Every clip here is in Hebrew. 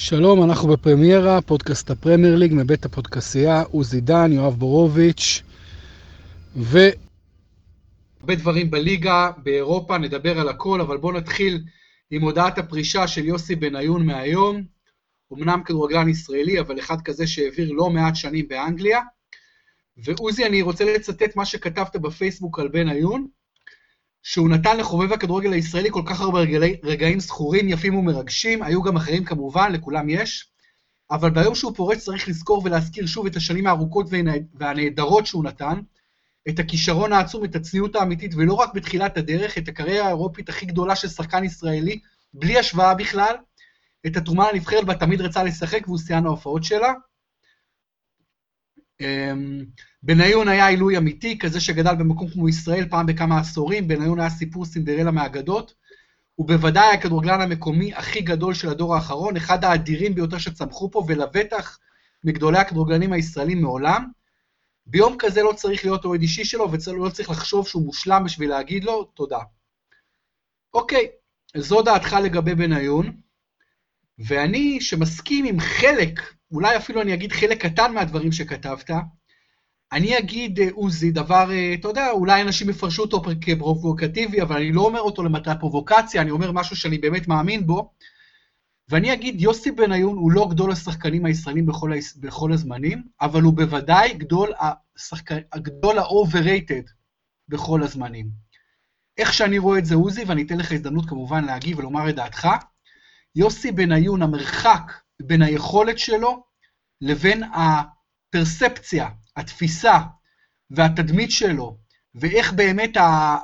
שלום, אנחנו בפרמיירה, פודקאסט הפרמייר ליג מבית הפודקאסייה, עוזי דן, יואב בורוביץ' הרבה דברים בליגה, באירופה, נדבר על הכל, אבל בואו נתחיל עם הודעת הפרישה של יוסי בניון מהיום, אמנם כדורגלן ישראלי, אבל אחד כזה שהעביר לא מעט שנים באנגליה, ועוזי, אני רוצה לצטט מה שכתבת בפייסבוק על בניון, שהוא נתן לחובב הכדורגל הישראלי כל כך הרבה רגעים זכורים, יפים ומרגשים, היו גם אחרים כמובן, לכולם יש, אבל ביום שהוא פורץ צריך לזכור ולהזכיר שוב את השנים הארוכות והנהדרות שהוא נתן, את הכישרון העצום, את הצניעות האמיתית, ולא רק בתחילת הדרך, את הקריירה האירופית הכי גדולה של שחקן ישראלי, בלי השוואה בכלל, את התרומה לנבחרת בה תמיד רצה לשחק, והוא שיאן ההופעות שלה. בניון היה עילוי אמיתי, כזה שגדל במקום כמו ישראל פעם בכמה עשורים, בניון היה סיפור סינדרלה מהאגדות, ובוודאי היה כדורגלן המקומי הכי גדול של הדור האחרון, אחד האדירים ביותר שצמחו פה, ולבטח מגדולי הכדורגלנים הישראלים מעולם. ביום כזה לא צריך להיות אוהד אישי שלו, ולא צריך לחשוב שהוא מושלם בשביל להגיד לו תודה. אוקיי, זו דעתך לגבי בניון, ואני שמסכים עם חלק, אולי אפילו אני אגיד חלק קטן מהדברים שכתבת, אני אגיד, עוזי, דבר, אתה יודע, אולי אנשים יפרשו אותו כפרובוקטיבי, אבל אני לא אומר אותו למטרת פרובוקציה, אני אומר משהו שאני באמת מאמין בו, ואני אגיד, יוסי בניון הוא לא גדול השחקנים הישראלים בכל הזמנים, אבל הוא בוודאי גדול ה-overrated בכל הזמנים. איך שאני רואה את זה, עוזי, ואני אתן לך הזדמנות כמובן להגיב ולומר את דעתך, יוסי בניון, המרחק בין היכולת שלו לבין הפרספציה, התפיסה והתדמית שלו, ואיך באמת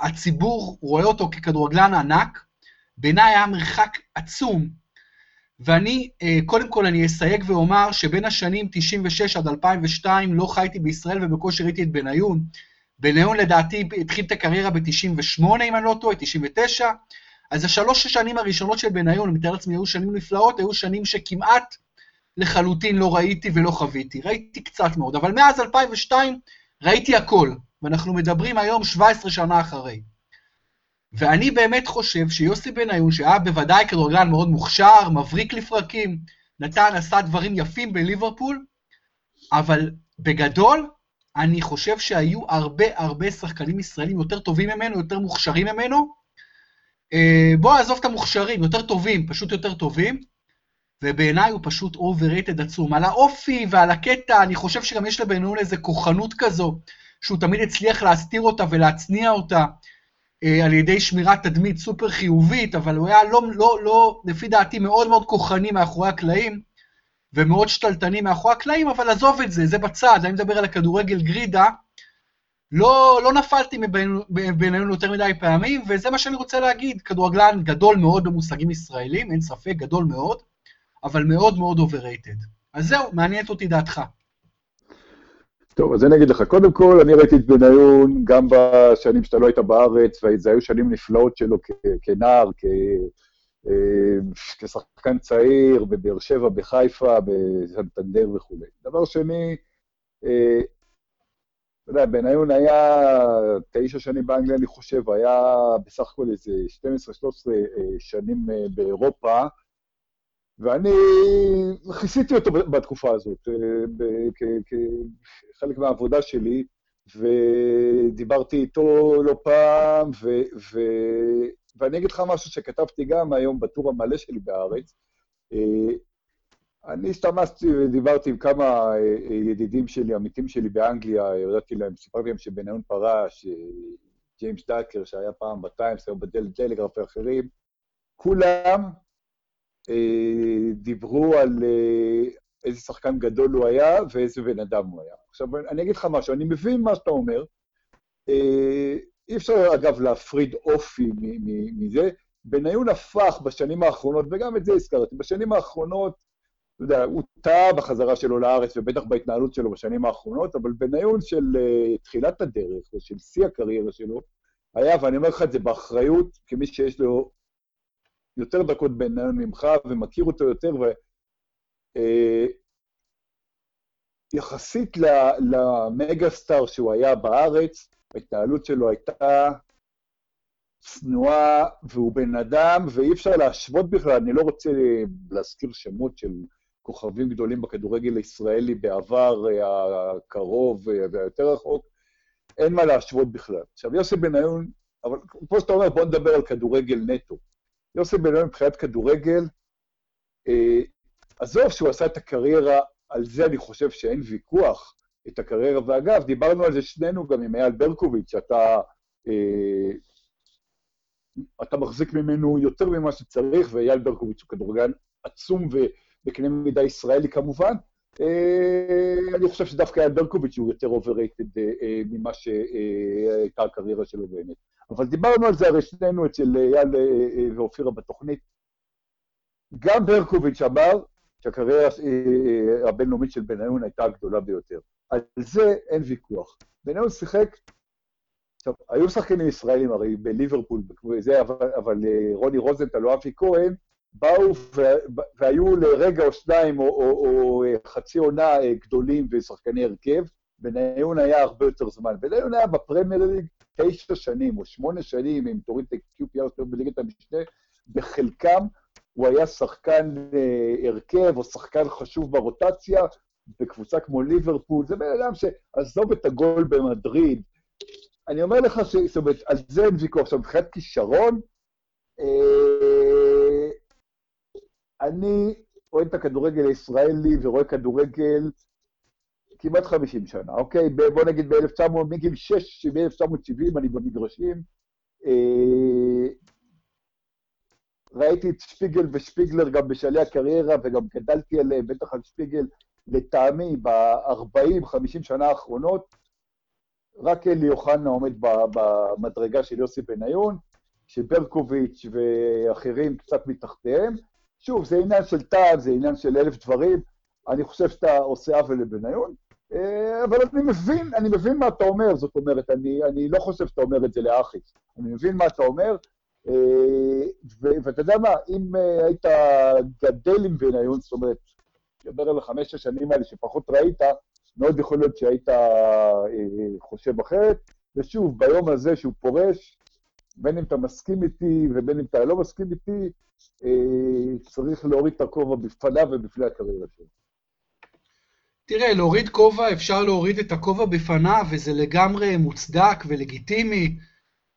הציבור רואה אותו ככדורגלן ענק, בעיני היה מרחק עצום, ואני, קודם כל אני אסייג ואומר שבין השנים 96 עד 2002 לא חייתי בישראל ובקושי ראיתי את בניון. בניון לדעתי התחיל את הקריירה ב-98 אם אני לא טועה, 99, אז השלוש השנים הראשונות של בניון, מתאר לעצמי, היו שנים נפלאות, היו שנים שכמעט לחלוטין לא ראיתי ולא חוויתי, ראיתי קצת מאוד, אבל מאז 2002 ראיתי הכל, ואנחנו מדברים היום 17 שנה אחרי. ואני באמת חושב שיוסי בניון, שהיה בוודאי כדורגלן מאוד מוכשר, מבריק לפרקים, עשה דברים יפים בליברפול, אבל בגדול, אני חושב שהיו הרבה שחקנים ישראלים יותר טובים ממנו, יותר מוכשרים ממנו. בוא נעזוב את המוכשרים, יותר טובים, פשוט יותר טובים, ובעיניי הוא פשוט overrated עצום. על האופי ועל הקטע, אני חושב שגם יש לבניון איזו כוחנות כזו, שהוא תמיד הצליח להסתיר אותה ולהצניע אותה, על ידי שמירת תדמית סופר חיובית, אבל הוא היה לא לפי דעתי מאוד מאוד כוחני מאחורי הקלעים, ומאוד שתלטני מאחורי הקלעים, אבל עזוב את זה, זה בצד, אני מדבר על הכדורגל גרידה, לא נפלתי בינינו יותר מדי פעמים, וזה מה שאני רוצה להגיד, כדורגלן גדול מאוד במושגים ישראלים, אין ספק, גדול מאוד, אבל מאוד מאוד overrated. אז זהו, מעניינת אותי דעתך. טוב, אז אני אגיד לך, קודם כל, אני ראיתי את בניון גם בשנים שאתה לא היית בארץ, וזה היו שנים נפלאות שלו כנער, כשחקן צעיר, בבאר שבע, בחיפה, בסנטנדר וכו'. דבר שני, אתה יודע, בניון היה 9 שנים באנגליה, אני חושב, היה בסך הכל איזה 12-13 שנים באירופה, ואני חיסיתי אותו בתקופה הזאת, כחלק מהעבודה שלי, ודיברתי איתו לא פעם, ואני אגיד לך משהו שכתבתי גם היום בטור המלא שלי בארץ, אני השתמשתי ודיברתי עם כמה ידידים שלי, עמיתים שלי באנגליה, הודעתי להם, סיפרתי להם שבניון פרש, ג'יימס דאקר שהיה פעם בטיימס, היום בטלגרף ואחרים, כולם, דיברו על איזה שחקן גדול הוא היה ואיזה בן אדם הוא היה. עכשיו אני אגיד לך משהו, אני מבין מה שאתה אומר, אי אפשר אגב להפריד אופי מזה, בניון הפך בשנים האחרונות, וגם את זה הזכרתי, בשנים האחרונות, אתה יודע, הוא טעה בחזרה שלו לארץ ובטח בהתנהלות שלו בשנים האחרונות, אבל בניון של תחילת הדרך ושל שיא הקריירה שלו, היה, ואני אומר לך את זה באחריות, כמי שיש לו יותר דקות בניון ממך, ומכיר אותו יותר, יחסית למגה סטאר שהוא היה בארץ, ההתנהלות שלו הייתה צנועה, והוא בן אדם, ואי אפשר להשוות בכלל, אני לא רוצה להזכיר שמות של כוכבים גדולים בכדורגל הישראלי בעבר הקרוב והיותר רחוק, אין מה להשוות בכלל. עכשיו, יוסי בניון, אבל כמו שאתה אומר, בוא נדבר על כדורגל נטו. יוסי בניון מבחינת כדורגל, עזוב שהוא עשה את הקריירה, על זה אני חושב שאין ויכוח את הקריירה, ואגב, דיברנו על זה שנינו גם עם אייל ברקוביץ', אתה מחזיק ממנו יותר ממה שצריך, ואייל ברקוביץ' הוא כדורגלן עצום ובקנה מידה ישראלי כמובן, אני חושב שדווקא אייל ברקוביץ' הוא יותר overrated ממה שהייתה הקריירה שלו באמת. אבל דיברנו על זה הרי שנינו אצל אייל ואופירה בתוכנית. גם ברקוביץ' אמר שהקריירה הבינלאומית של בניון הייתה הגדולה ביותר. על זה אין ויכוח. בניון שיחק, עכשיו, היו שחקנים ישראלים הרי בליברפול, אבל רוני רוזנטל או אבי כהן, באו והיו לרגע או שניים או חצי עונה גדולים ושחקני הרכב, בניון היה הרבה יותר זמן. בניון היה בפרמייר ליג 9 שנים או 8 שנים, אם תוריד את QPR בליגת המשנה, בחלקם הוא היה שחקן הרכב או שחקן חשוב ברוטציה, בקבוצה כמו ליברפול, זה בן אדם שעזוב את הגול במדריד, אני אומר לך, זאת אומרת, על זה אין ויכוח, עכשיו, מבחינת כישרון, אני רואה את הכדורגל הישראלי ורואה כדורגל כמעט 50 שנה, אוקיי? בוא נגיד ב-1900, מגיל 6, ב-1970 אני במגרשים, ראיתי את שפיגל ושפיגלר גם בשעלי הקריירה, וגם גדלתי עליהם, בטח על שפיגל, לטעמי, ב-40-50 שנה האחרונות, רק אלי יוחנה עומד במדרגה של יוסי בניון, שברקוביץ' ואחרים קצת מתחתיהם. שוב, זה עניין של טעם, זה עניין של 1000 דברים, אני חושב שאתה עושה עוול לבניון, אבל אני מבין מה אתה אומר, זאת אומרת, אני לא חושב שאתה אומר את זה לאחי, אני מבין מה אתה אומר, ואתה יודע מה, אם היית גדל עם בניון, זאת אומרת, דבר על 5 השנים האלה שפחות ראית, מאוד יכול להיות שהיית חושב אחרת, ושוב, ביום הזה שהוא פורש, בין אם אתה מסכים איתי ובין אם אתה לא מסכים איתי, צריך להוריד את הכובע בפניו ובפני הקריירה שלו. תראה, להוריד כובע, אפשר להוריד את הכובע בפניו, וזה לגמרי מוצדק ולגיטימי,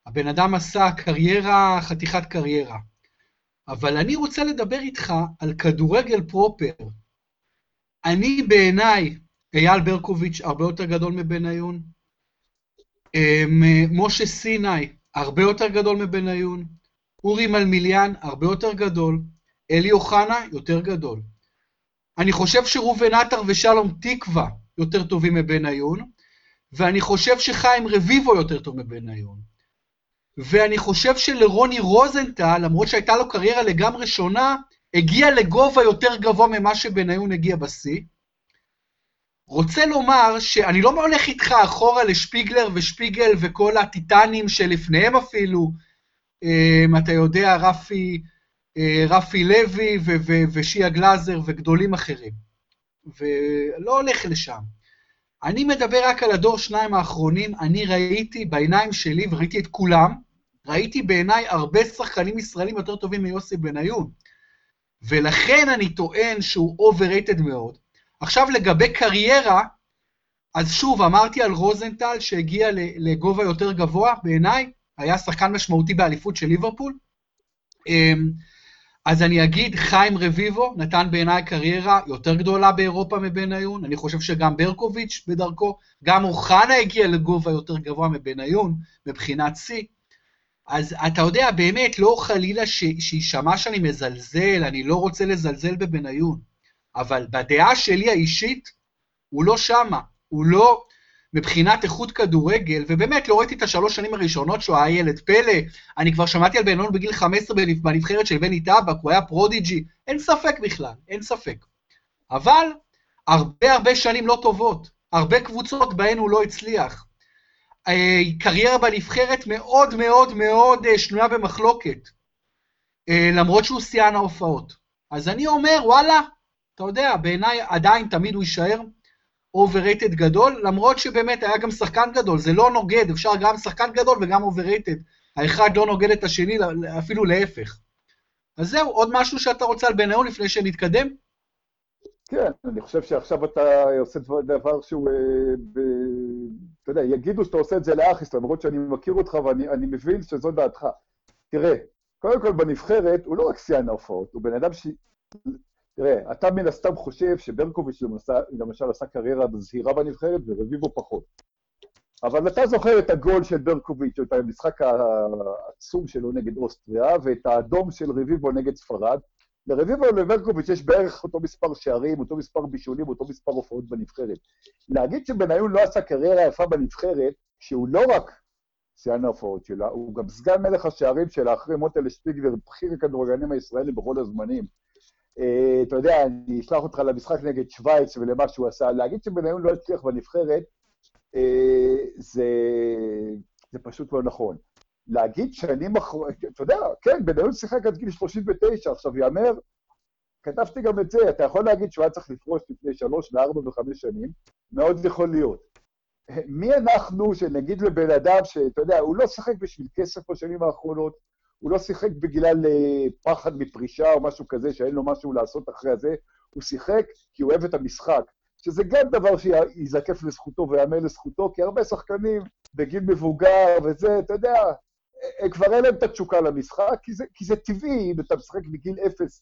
הבן אדם עשה קריירה, חתיכת קריירה. אבל אני רוצה לדבר איתך על כדורגל פרופר. אני בעיניי, אייל ברקוביץ' הרבה יותר גדול מבניון, משה סיני הרבה יותר גדול מבניון, אורי מלמיליאן הרבה יותר גדול, אלי אוחנה יותר גדול. אני חושב שרובן עטר ושלום תקווה יותר טובים מבניון, ואני חושב שחיים רביבו יותר טוב מבניון. ואני חושב שלרוני רוזנטל, למרות שהייתה לו קריירה לגמרי שונה, הגיע לגובה יותר גבוה ממה שבניון הגיע בשיא. רוצה לומר שאני לא הולך איתך אחורה לשפיגלר ושפיגל וכל הטיטנים שלפניהם אפילו, אתה יודע, רפי לוי ושיעה גלזר וגדולים אחרים, ולא הולך לשם. אני מדבר רק על הדור 2 האחרונים, אני ראיתי בעיניים שלי וראיתי את כולם, ראיתי בעיניי הרבה שחקנים ישראלים יותר טובים מיוסי בניון, ולכן אני טוען שהוא overrated מאוד. עכשיו לגבי קריירה, אז שוב אמרתי על רוזנטל שהגיע לגובה יותר גבוה, בעיניי, היה שחקן משמעותי באליפות של ליברפול, אז אני אגיד חיים רביבו, נתן בעיניי קריירה יותר גדולה באירופה מבניון, אני חושב שגם ברקוביץ' בדרכו, גם אוחנה הגיע לגובה יותר גבוה מבניון, מבחינת C, אז אתה יודע באמת לא חלילה שישמע שאני מזלזל, אני לא רוצה לזלזל בבניון, אבל בדעה שלי האישית, הוא לא שמה, הוא לא מבחינת איכות כדורגל, ובאמת לא ראיתי את 3 השנים הראשונות שהוא היה ילד פלא, אני כבר שמעתי על בניון בגיל 15 בנבחרת של בני טאבק, הוא היה פרודיג'י, אין ספק בכלל, אין ספק. אבל הרבה שנים לא טובות, הרבה קבוצות בהן הוא לא הצליח. קריירה בנבחרת מאוד מאוד מאוד שנויה במחלוקת, למרות שהוא שיאן ההופעות. אז אני אומר, וואלה, אתה יודע, בעיניי עדיין תמיד הוא יישאר overrated גדול, למרות שבאמת היה גם שחקן גדול, זה לא נוגד, אפשר גם שחקן גדול וגם overrated, האחד לא נוגד את השני, אפילו להפך. אז זהו, עוד משהו שאתה רוצה על בניון לפני שנתקדם? כן, אני חושב שעכשיו אתה עושה דבר שהוא, אתה יודע, יגידו שאתה עושה את זה לאחיס, למרות שאני מכיר אותך ואני מבין שזו דעתך. תראה, קודם כל בנבחרת, הוא לא רק סיין ההופעות, הוא בן אדם ש... תראה, אתה מן הסתם חושב שברקוביץ' למשל עשה קריירה זהירה בנבחרת ורביבו פחות. אבל אתה זוכר את הגול של ברקוביץ', את המשחק העצום שלו נגד אוסטריה, ואת האדום של רביבו נגד ספרד. לרביבו ולברקוביץ' יש בערך אותו מספר שערים, אותו מספר בישולים, אותו מספר הופעות בנבחרת. להגיד שבניון לא עשה קריירה יפה בנבחרת, שהוא לא רק סיין ההופעות שלה, הוא גם סגן מלך השערים שלה, אחרי מוטה לשפיגלר, בחיר הכדורגלנים הישראלים בכל הזמנים. אתה יודע, אני אשלח אותך למשחק נגד שוויץ ולמה שהוא עשה. להגיד שבניון לא הצליח בנבחרת, זה פשוט לא נכון. להגיד שנים אחרון, אתה יודע, כן, בניון שיחק עד גיל 39, עכשיו יאמר, כתבתי גם את זה, אתה יכול להגיד שהוא היה צריך לפרוש לפני 3, 4 ו-5 שנים, מאוד יכול להיות. מי אנחנו שנגיד לבן אדם שאתה יודע, הוא לא שיחק בשביל כסף בשנים האחרונות, הוא לא שיחק בגלל פחד מפרישה או משהו כזה, שאין לו משהו לעשות אחרי זה, הוא שיחק כי הוא אוהב את המשחק, שזה גם דבר שיזקף לזכותו ויאמר לזכותו, כי הרבה שחקנים בגיל מבוגר וזה, אתה יודע, כבר אין להם את התשוקה למשחק, כי זה טבעי אם אתה משחק בגיל 0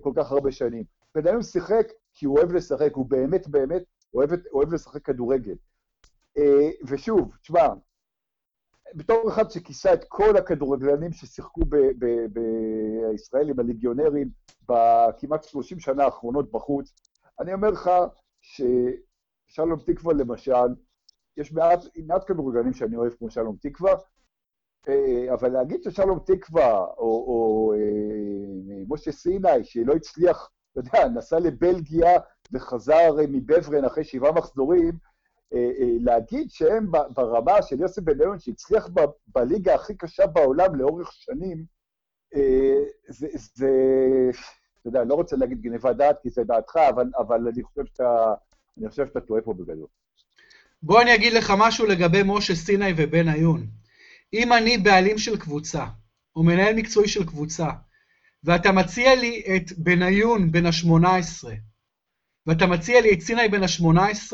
כל כך הרבה שנים. בניון שיחק כי הוא אוהב לשחק, הוא באמת באמת אוהב לשחק כדורגל. ושוב, תשמע, בתור אחד שכיסה את כל הכדורגלנים ששיחקו בישראלים, הליגיונרים, בכמעט 30 שנה האחרונות בחוץ, אני אומר לך ששלום תקווה למשל, יש מעט כדורגלנים שאני אוהב כמו שלום תקווה, אבל להגיד ששלום תקווה או משה סיני שלא הצליח, אתה יודע, נסע לבלגיה וחזר מבברן אחרי 7 מחזורים, להגיד שהם ברמה של יוסי בניון שהצליח בליגה הכי קשה בעולם לאורך שנים, זה, אתה יודע, לא רוצה להגיד גניבה דעת כי זה דעתך, אבל אני חושב שאתה טועה פה בגדול. בוא אני אגיד לך משהו לגבי משה סיני ובניון. אם אני בעלים של קבוצה, או מנהל מקצועי של קבוצה, ואתה מציע לי את בניון בן ה-18, ואתה מציע לי את סיני בן ה-18,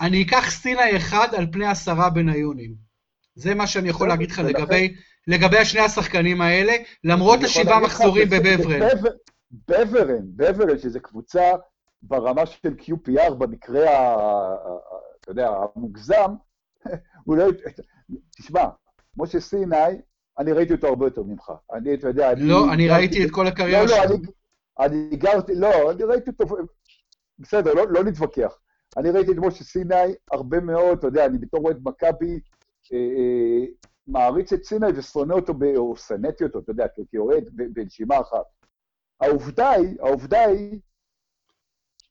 אני אקח סיני אחד על פני 10 בניונים. זה מה שאני יכול להגיד לך לגבי השני השחקנים האלה, למרות 7 מחזורים בבברן. בברן, שזה קבוצה ברמה של QPR, במקרה, אתה יודע, המוגזם, תשמע, משה סיני, אני ראיתי אותו הרבה יותר ממך. אני, אתה יודע, לא, אני ראיתי את כל הקריירה שלו. אני ראיתי אותו, בסדר, לא נתווכח. אני ראיתי את משה סיני הרבה מאוד, אתה יודע, אני בתור רואה את מכבי, מעריץ את סיני ושונא אותו, או שנאתי אותו, אתה יודע, כי יורד בנשימה אחת. העובדה היא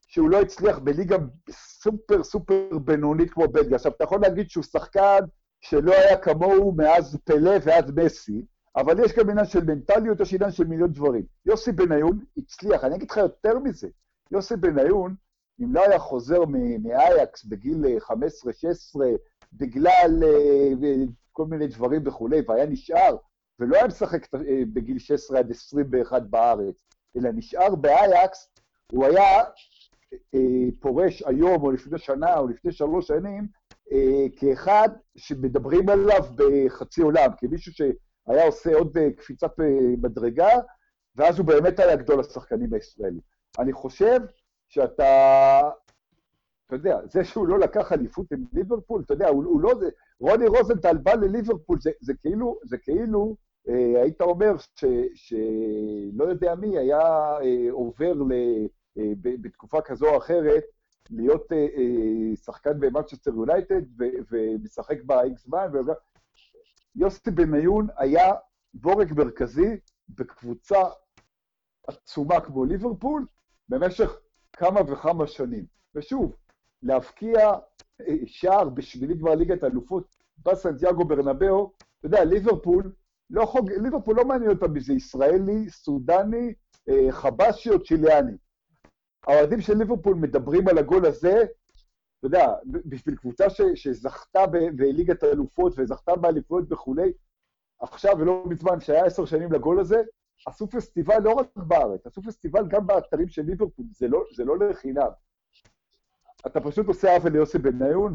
שהוא לא הצליח בליגה סופר סופר בינונית כמו בלגיה. עכשיו, אתה יכול להגיד שהוא שחקן שלא היה כמוהו מאז פלא ועד מסי, אבל יש גם עניין של מנטליות, יש עניין של מיליון דברים. יוסי בניון הצליח, אני אגיד לך יותר מזה, יוסי בניון, אם לא היה חוזר מאייקס בגיל 15-16, בגלל כל מיני דברים וכו', והיה נשאר, ולא היה משחק בגיל 16 עד 21 בארץ, אלא נשאר באייקס, הוא היה פורש היום או לפני שנה או לפני 3 שנים, כאחד שמדברים עליו בחצי עולם, כמישהו שהיה עושה עוד קפיצת מדרגה, ואז הוא באמת היה גדול השחקנים הישראלים. אני חושב, אתה יודע, זה שהוא לא לקח אליפות עם ליברפול, אתה יודע, הוא לא, רוני רוזנטל בא לליברפול, זה כאילו, היית אומר שלא יודע מי היה עובר בתקופה כזו או אחרת, להיות שחקן במנצ'סטר יונייטד ומשחק באיקס זמן, יוסי בניון היה בורג מרכזי בקבוצה עצומה כמו ליברפול, במשך כמה וכמה שנים. ושוב, להפקיע שער בשבילי כבר ליגת אלופות בסנטיאגו ברנבאו, אתה יודע, ליברפול לא מעניין אותם מזה, ישראלי, סודני, חבשי או צ'יליאני. האוהדים של ליברפול מדברים על הגול הזה, אתה יודע, בשביל קבוצה שזכתה בליגת האלופות וזכתה באליפויות וכו', עכשיו ולא מזמן, שהיה 10 שנים לגול הזה, עשו פסטיבל לא רק בארץ, עשו פסטיבל גם באתרים של ליברפול, זה לא לחינם. אתה פשוט עושה עוול ליוסי בניון,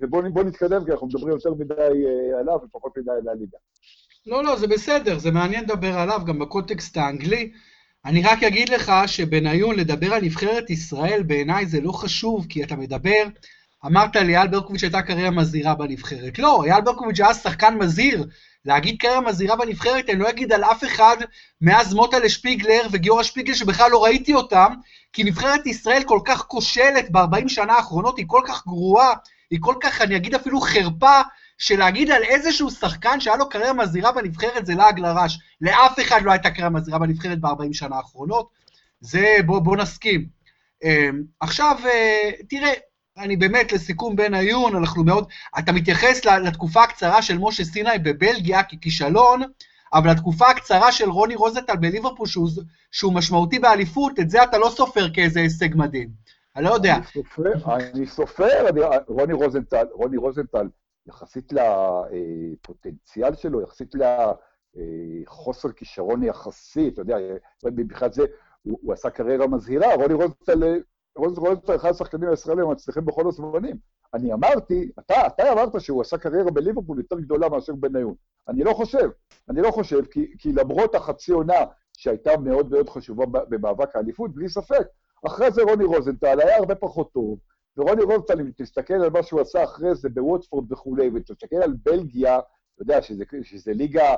ובוא נתקדם, כי אנחנו מדברים יותר מדי עליו ופחות מדי על הליגה. לא, זה בסדר, זה מעניין לדבר עליו גם בקונטקסט האנגלי. אני רק אגיד לך שבניון, לדבר על נבחרת ישראל, בעיניי זה לא חשוב, כי אתה מדבר, אמרת לי, אייל ברקוביץ' הייתה קריירה מזהירה בנבחרת. לא, אייל ברקוביץ' היה שחקן מזהיר, להגיד קריירה מזהירה בנבחרת, אני לא אגיד על אף אחד, מאז מוטל שפיגלר וגיורא שפיגל, שבכלל לא ראיתי אותם, כי נבחרת ישראל כל כך כושלת ב-40 שנה האחרונות, היא כל כך גרועה, היא כל כך, אני אגיד אפילו חרפה, שלהגיד על איזשהו שחקן שהיה לו קריירה מזהירה בנבחרת, זה לעג לרש. לאף אחד לא הייתה קריירה מזהירה בנבחרת ב-40 שנה האחרונות, זה בוא נסכים. עכשיו, תראה, אני באמת, לסיכום בניון, אנחנו מאוד, אתה מתייחס לתקופה הקצרה של משה סיני בבלגיה ככישלון, אבל התקופה הקצרה של רוני רוזנטל בליברפול, שהוא משמעותי באליפות, את זה אתה לא סופר כאיזה הישג מדהים. אני לא יודע. אני סופר, רוני רוזנטל, יחסית לפוטנציאל שלו, יחסית לחוסר כישרון יחסי, אתה יודע, במיוחד זה, הוא עשה קריירה מזהירה, רוני רוזנטל, אחד השחקנים הישראלים מצליחים בכל הזמנים. אני אמרתי, אתה אמרת שהוא עשה קריירה בליברפול יותר גדולה מאשר בניון. אני לא חושב, כי למרות החצי עונה שהייתה מאוד מאוד חשובה במאבק האליפות, בלי ספק, אחרי זה רוני רוזנטל היה הרבה פחות טוב, ורוני רוזנטל, אם תסתכל על מה שהוא עשה אחרי זה בווטפורד וכולי, ותסתכל על בלגיה, אתה יודע שזה ליגה,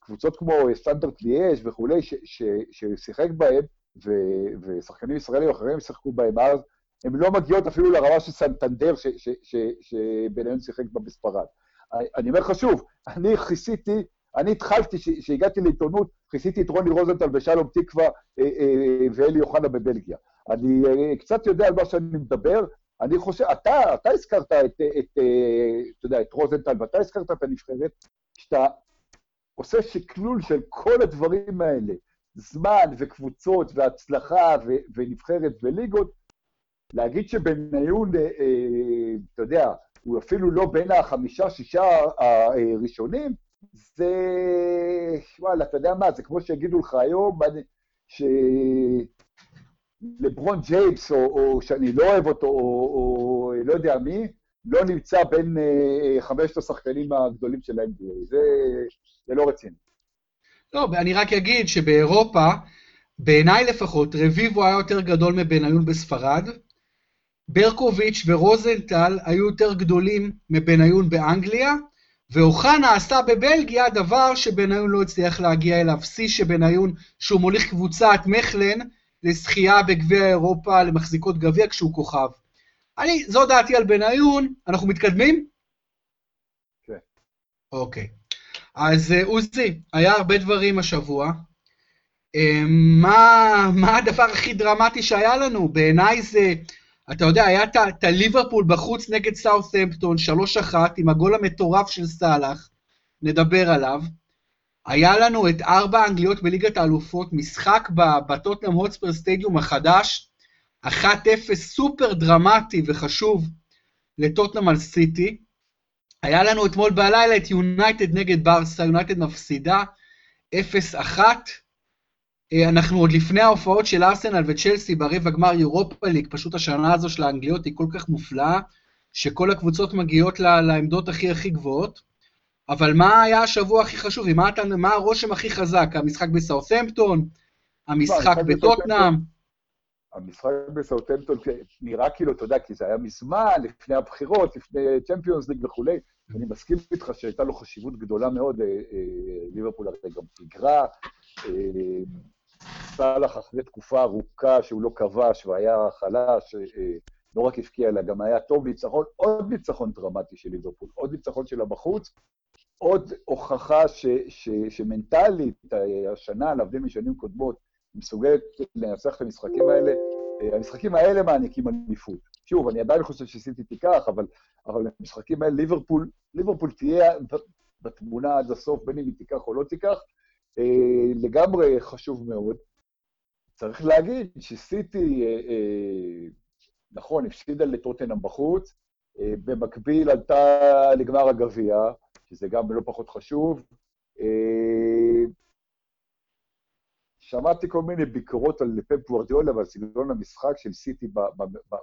קבוצות כמו סטנדרט ליאז' וכולי, ששיחק בהם, ושחקנים ישראלים אחרים שיחקו בהם אז, הם לא מגיעות אפילו לרמה של סנטנדר שבניון שיחק במספרד. אני אומר חשוב, אני התחלתי, שהגעתי לעיתונות, חיסיתי את רוני רוזנטל ושלום תקווה ואלי יוחנה בבלגיה. אני קצת יודע על מה שאני מדבר, אני חושב, אתה הזכרת את רוזנטל, ואתה הזכרת את הנבחרת, שאתה עושה שקלול של כל הדברים האלה, זמן וקבוצות והצלחה ונבחרת וליגות, להגיד שבניון, אתה יודע, הוא אפילו לא בין 5-6 הראשונים, זה, וואלה, אתה יודע מה, זה כמו שיגידו לך היום, שלברון ג'יימס, או שאני לא אוהב אותו, או לא יודע מי, לא נמצא בין 5 השחקנים הגדולים של ה-NBA, זה לא רציני. לא, אני רק אגיד שבאירופה, בעיניי לפחות, רביבו היה יותר גדול מבניון בספרד, ברקוביץ' ורוזנטל היו יותר גדולים מבניון באנגליה, ואוחנה עשה בבלגיה דבר שבניון לא הצליח להגיע אליו, סי שבניון, שהוא מוליך קבוצת מחלן לזכייה בגביע אירופה, למחזיקות גביע כשהוא כוכב. זו דעתי על בניון, אנחנו מתקדמים? כן. אוקיי. אז עוזי, היה הרבה דברים השבוע, מה הדבר הכי דרמטי שהיה לנו? בעיניי זה, אתה יודע, היה את ליברפול בחוץ נגד סאות'המפטון, 3-1, עם הגול המטורף של סאלח, נדבר עליו, היה לנו את 4 אנגליות בליגת האלופות, משחק בטוטנהאם הוטספר סטדיום החדש, 1-0 סופר דרמטי וחשוב לטוטנהאם על סיטי, היה לנו אתמול בלילה את יונייטד נגד ברסה, יונייטד מפסידה 0-1, אנחנו עוד לפני ההופעות של ארסנל וצ'לסי ברבע גמר יורופה ליג, פשוט השנה הזו של האנגליות היא כל כך מופלאה, שכל הקבוצות מגיעות לעמדות הכי גבוהות, אבל מה היה השבוע הכי חשוב, מה הרושם הכי חזק, המשחק בסאות'המפטון, המשחק בטוטנהאם, המשחק בסאות'המפטון נראה כאילו, אתה יודע, כי זה היה מזמן, לפני הבחירות, לפני צ'מפיונס ליג וכו', אני מסכים איתך שהייתה לו חשיבות גדולה מאוד, ליברפול גם פגרה, סאלח אחרי תקופה ארוכה שהוא לא כבש והיה חלש, לא רק הפקיע, אלא גם היה טוב ניצחון, עוד ניצחון דרמטי של ליברפול, עוד ניצחון שלה בחוץ, עוד הוכחה שמנטלית, השנה, להבדיל משנים קודמות, מסוגלת לנצח את המשחקים האלה, המשחקים האלה מעניקים עדיפות. שוב, אני עדיין חושב שסיטי תיקח, אבל המשחקים האלה, ליברפול תהיה בתמונה עד הסוף, בין אם היא תיקח או לא תיקח, לגמרי חשוב מאוד. צריך להגיד שסיטי, נכון, הפסידה לטוטנהאם בחוץ, במקביל עלתה לגמר הגביע, שזה גם לא פחות חשוב. שמעתי כל מיני ביקורות על פפ גוורדיולה ועל סגנון המשחק של סיטי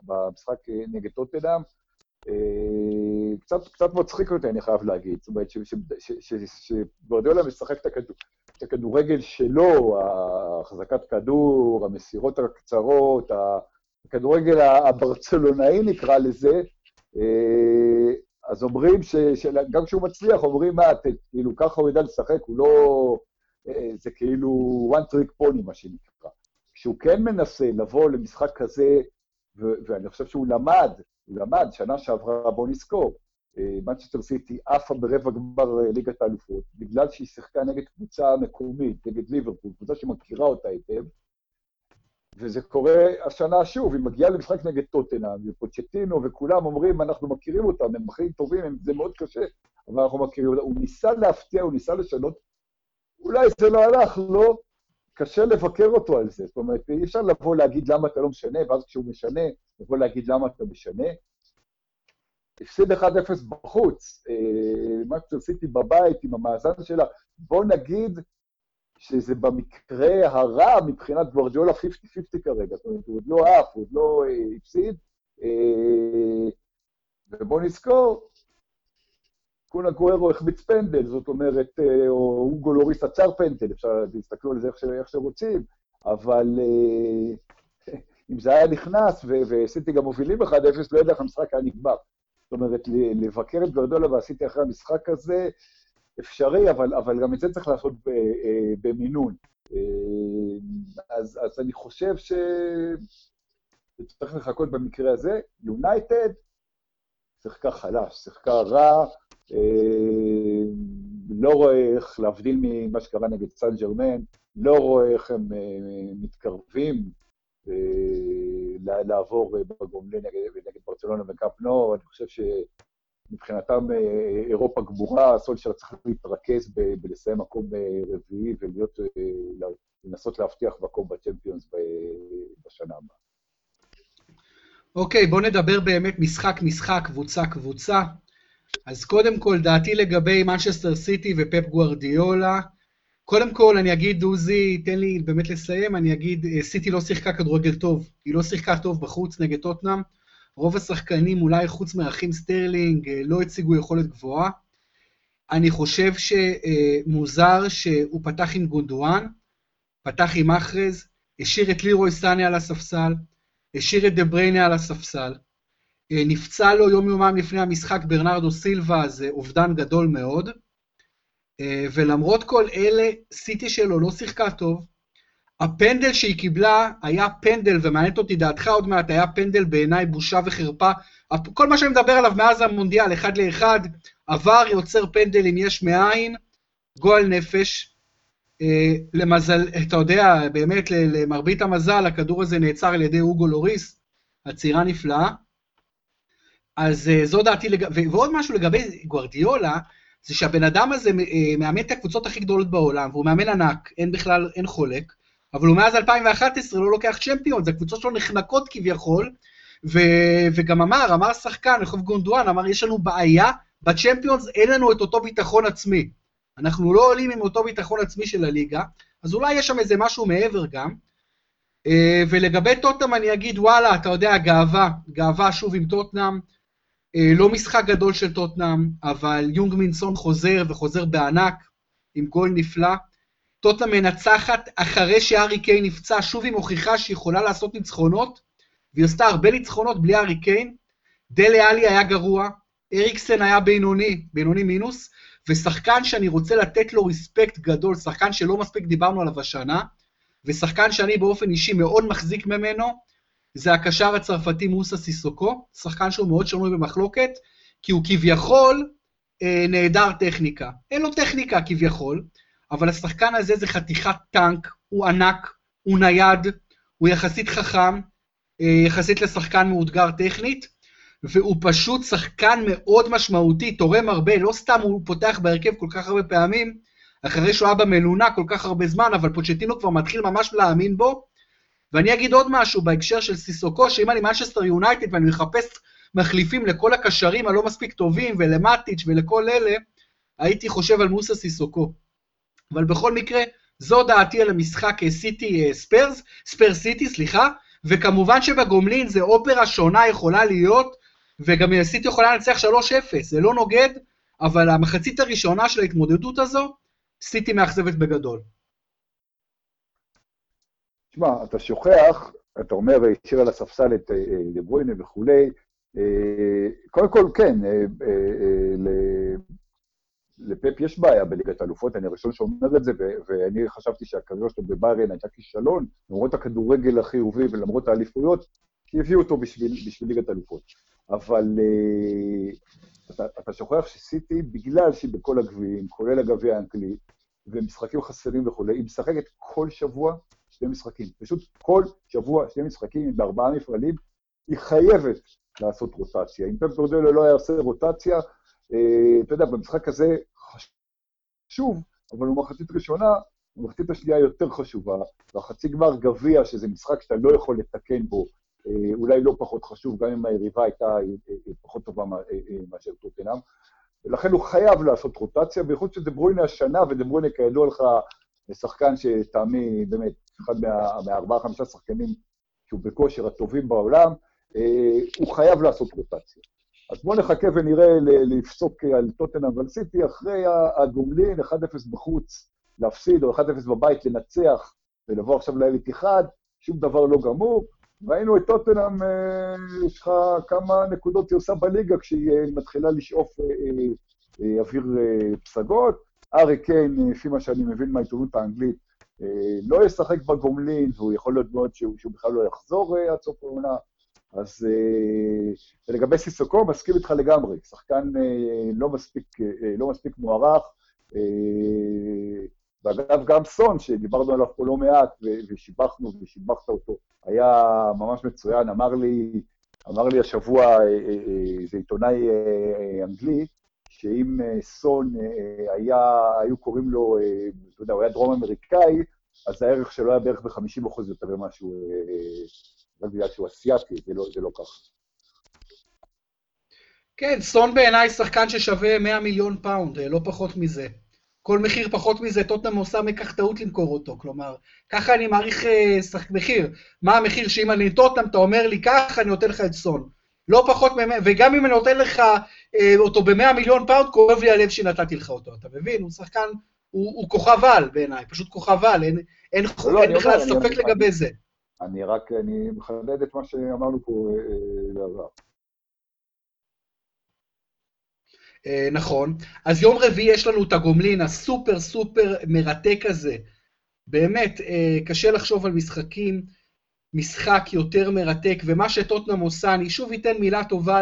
במשחק נגד טוטנהאם, קצת מצחיק אותי, אני חייב להגיד. זאת אומרת, שגוורדיולה משחק את הכדורגל שלו, החזקת כדור, המסירות הקצרות, הכדורגל הברצלונאי נקרא לזה, אז אומרים, גם כשהוא מצליח, אומרים, כאילו ככה הוא ידע לשחק, הוא לא... זה כאילו one trick pony, מה שנקרא. כשהוא כן מנסה לבוא למשחק כזה, ואני חושב שהוא למד, שנה שעברה, בוא נזכור, מנצ'סטר סיטי עפה ברבע גמר ליגת האלופות, בגלל שהיא שיחקה נגד קבוצה מקומית, נגד ליברפול, קבוצה שמכירה אותה היטב, וזה קורה השנה שוב, היא מגיעה למשחק נגד טוטנהאם, ופוצ'טינו, וכולם אומרים, אנחנו מכירים אותם, הם הכי טובים, זה מאוד קשה, אבל אנחנו מכירים אותם. הוא ניסה להפתיע, הוא ניסה לשנות, אולי זה לא הלך, לא, קשה לבקר אותו על זה, זאת אומרת, אי אפשר לבוא להגיד למה אתה לא משנה, ואז כשהוא משנה, לבוא להגיד למה אתה משנה. הפסיד 1-0 בחוץ, מה שעשיתי בבית עם המאזן שלה, בוא נגיד שזה במקרה הרע מבחינת גוורדיולה 50-50 כרגע, זאת אומרת, הוא עוד לא עף, הוא עוד לא הפסיד, ובוא נזכור, קונה גוארו החמיץ פנדל, זאת אומרת, או הוגו לוריס עצר פנדל, אפשר להסתכלו על זה איך שרוצים, אבל אם זה היה נכנס, וסיטי גם מובילים 1-0, לא יודע איך המשחק היה נגמר. זאת אומרת, לבקר את גוורדיולה ועשיתי אחרי המשחק הזה, אפשרי, אבל גם את זה צריך לעשות במינון. אז אני חושב שצריך לחכות במקרה הזה, יונייטד, שיחקה חלש, שיחקה רע, לא רואה איך, להבדיל ממה שקרה נגד סן ג'רמן, לא רואה איך הם מתקרבים לעבור בגומלין נגד ברצלונה וקאמפ נו. אני חושב שמבחינתם אירופה גמורה, סולשר צריך להתרכז בלסיים מקום רביעי ולנסות להבטיח מקום בצ'מפיונס בשנה הבאה. אוקיי, בוא נדבר באמת משחק, קבוצה. אז קודם כל, דעתי לגבי מנצ'סטר סיטי ופפ גוארדיולה, קודם כל אני אגיד, עוזי, תן לי באמת לסיים, אני אגיד, סיטי לא שיחקה כדורגל טוב, היא לא שיחקה טוב בחוץ נגד טוטנהאם, רוב השחקנים אולי חוץ מאחים סטרלינג לא הציגו יכולת גבוהה, אני חושב שמוזר שהוא פתח עם גונדואן, פתח עם מחרז, השאיר את לירוי סאנה על הספסל, השאיר את דה בריינה על הספסל, נפצע לו יום יומם לפני המשחק ברנרדו סילבה, זה אובדן גדול מאוד, ולמרות כל אלה, סיטי שלו לא שיחקה טוב, הפנדל שהיא קיבלה היה פנדל, ומעניינת אותי דעתך עוד מעט, היה פנדל בעיניי בושה וחרפה, כל מה שאני מדבר עליו מאז המונדיאל, 1-1, עבר יוצר פנדל אם יש מאין, גועל נפש, למזל, אתה יודע, באמת למרבית המזל, הכדור הזה נעצר על ידי הוגו לוריס, הצירה נפלאה, אז זו דעתי, ועוד משהו לגבי גוארדיולה, זה שהבן אדם הזה מאמן את הקבוצות הכי גדולות בעולם, והוא מאמן ענק, אין בכלל, אין חולק, אבל הוא מאז 2011 לא לוקח צ'מפיונס, הקבוצות שלו נחנקות כביכול, וגם אמר שחקן, נחוב גונדואן, אמר יש לנו בעיה, בצ'מפיונס אין לנו את אותו ביטחון עצמי, אנחנו לא עולים עם אותו ביטחון עצמי של הליגה, אז אולי יש שם איזה משהו מעבר גם, ולגבי טוטנהאם אני אגיד, וואלה, אתה יודע, גאווה שוב עם טוטנהאם, לא משחק גדול של טוטנהאם, אבל יונג מינסון חוזר וחוזר בענק, עם גול נפלא, טוטנהאם מנצחת אחרי שהארי קיין נפצע, שוב היא מוכיחה שהיא יכולה לעשות ניצחונות, והיא עשתה הרבה ניצחונות בלי הארי קיין, דלה עלי היה גרוע, אריקסן היה בינוני מינוס, ושחקן שאני רוצה לתת לו רספקט גדול, שחקן שלא מספיק דיברנו עליו השנה, ושחקן שאני באופן אישי מאוד מחזיק ממנו, זה הקשר הצרפתי מוסה סיסוקו, שחקן שהוא מאוד שנוי במחלוקת, כי הוא כביכול נהדר טכניקה. אין לו טכניקה כביכול, אבל השחקן הזה זה חתיכת טנק, הוא ענק, הוא נייד, הוא יחסית חכם, יחסית לשחקן מאותגר טכנית, והוא פשוט שחקן מאוד משמעותי, תורם הרבה, לא סתם הוא פותח בהרכב כל כך הרבה פעמים, אחרי שהוא היה במלונה כל כך הרבה זמן, אבל פוצ'טינו כבר מתחיל ממש להאמין בו, ואני אגיד עוד משהו בהקשר של סיסוקו, שאם אני מנצ'סטר יונייטד ואני מחפש מחליפים לכל הקשרים הלא מספיק טובים ולמטיץ' ולכל אלה, הייתי חושב על מוסה סיסוקו. אבל בכל מקרה, זו דעתי על המשחק סיטי ספרס, ספרס סיטי, סליחה, וכמובן שבגומלין זה אופרה שונה יכולה להיות, וגם סיטי יכולה לנצח 3-0, זה לא נוגד, אבל המחצית הראשונה של ההתמודדות הזו, סיטי מאכזבת בגדול. תשמע, אתה שוכח, אתה אומר, השאיר על הספסל את דה ברוינה וכו', קודם כל כן, לפפ יש בעיה בליגת האלופות, אני הראשון שאומר את זה, ואני חשבתי שהקריירה שלו בבאיירן הייתה כישלון, למרות הכדורגל החיובי ולמרות האליפויות, כי הביאו אותו בשביל ליגת האלופות. אבל אתה שוכח שסיטי, בגלל שהיא בכל הגביעים, כולל הגביע האנגלי, ומשחקים חסרים וכו', היא משחקת כל שבוע שני משחקים. פשוט כל שבוע שני משחקים, בארבעה מפעלים, היא חייבת לעשות רוטציה. אם פפ גורדיולה לא היה עושה רוטציה, אתה יודע, במשחק הזה חשוב, אבל במחצית ראשונה, במחצית השנייה יותר חשובה, והחצי גמר גביע, שזה משחק שאתה לא יכול לתקן בו, אולי לא פחות חשוב, גם אם היריבה הייתה פחות טובה מאשר טוטנהאם, ולכן הוא חייב לעשות רוטציה, בייחוד שדה ברוינה השנה, ודה ברוינה כידוע לך שחקן שטעמי באמת, אחד מה4-5 שחקנים שהוא בכושר הטובים בעולם, הוא חייב לעשות רוטציה. אז בואו נחכה ונראה לפסוק על טוטנהאם ועל סיטי, אחרי הגומלין, 1-0 בחוץ להפסיד, או 1-0 בבית לנצח, ולבוא עכשיו לאלית אחד, שום דבר לא גמור, ראינו את טוטנהאם, יש לך כמה נקודות היא עושה בליגה, כשהיא מתחילה לשאוף אוויר פסגות, ארי קיין, לפי מה שאני מבין מהעיתונות האנגלית, לא ישחק בגומלין, והוא יכול להיות מאוד שהוא בכלל לא יחזור עד סוף העונה, אז לגבי סיסוקו, מסכים איתך לגמרי, שחקן לא מספיק מוערך, ואגב גם סון, שדיברנו עליו פה לא מעט, ושיבחנו ושיבחת אותו, היה ממש מצוין, אמר לי השבוע, זה עיתונאי אנגלי, שאם סון היו קוראים לו, אתה יודע, הוא היה דרום אמריקאי, אז הערך שלו היה בערך ב-50% יותר במשהו, רק בגלל שהוא אסיאטי, זה לא כך. כן, סון בעיניי שחקן ששווה 100 מיליון פאונד, לא פחות מזה. כל מחיר פחות מזה, טוטנהאם עושה מכך טעות למכור אותו, כלומר, ככה אני מעריך מחיר. מה המחיר שאם אני טוטנהאם, אתה אומר לי ככה, אני נותן לך את סון. לא פחות מ-100, וגם אם אני נותן לך אותו ב-100 מיליון פאונד, כואב לי הלב שנתתי לך אותו, אתה מבין? הוא שחקן, הוא כוכב על בעיניי, פשוט כוכב על, אין בכלל ספק לגבי זה. אני מחדד את מה שאמרנו פה לעבר. נכון, אז יום רביעי יש לנו את הגומלין הסופר סופר מרתק הזה, באמת קשה לחשוב על משחק יותר מרתק, ומה שטוטנהאם עושה, אני שוב אתן מילה טובה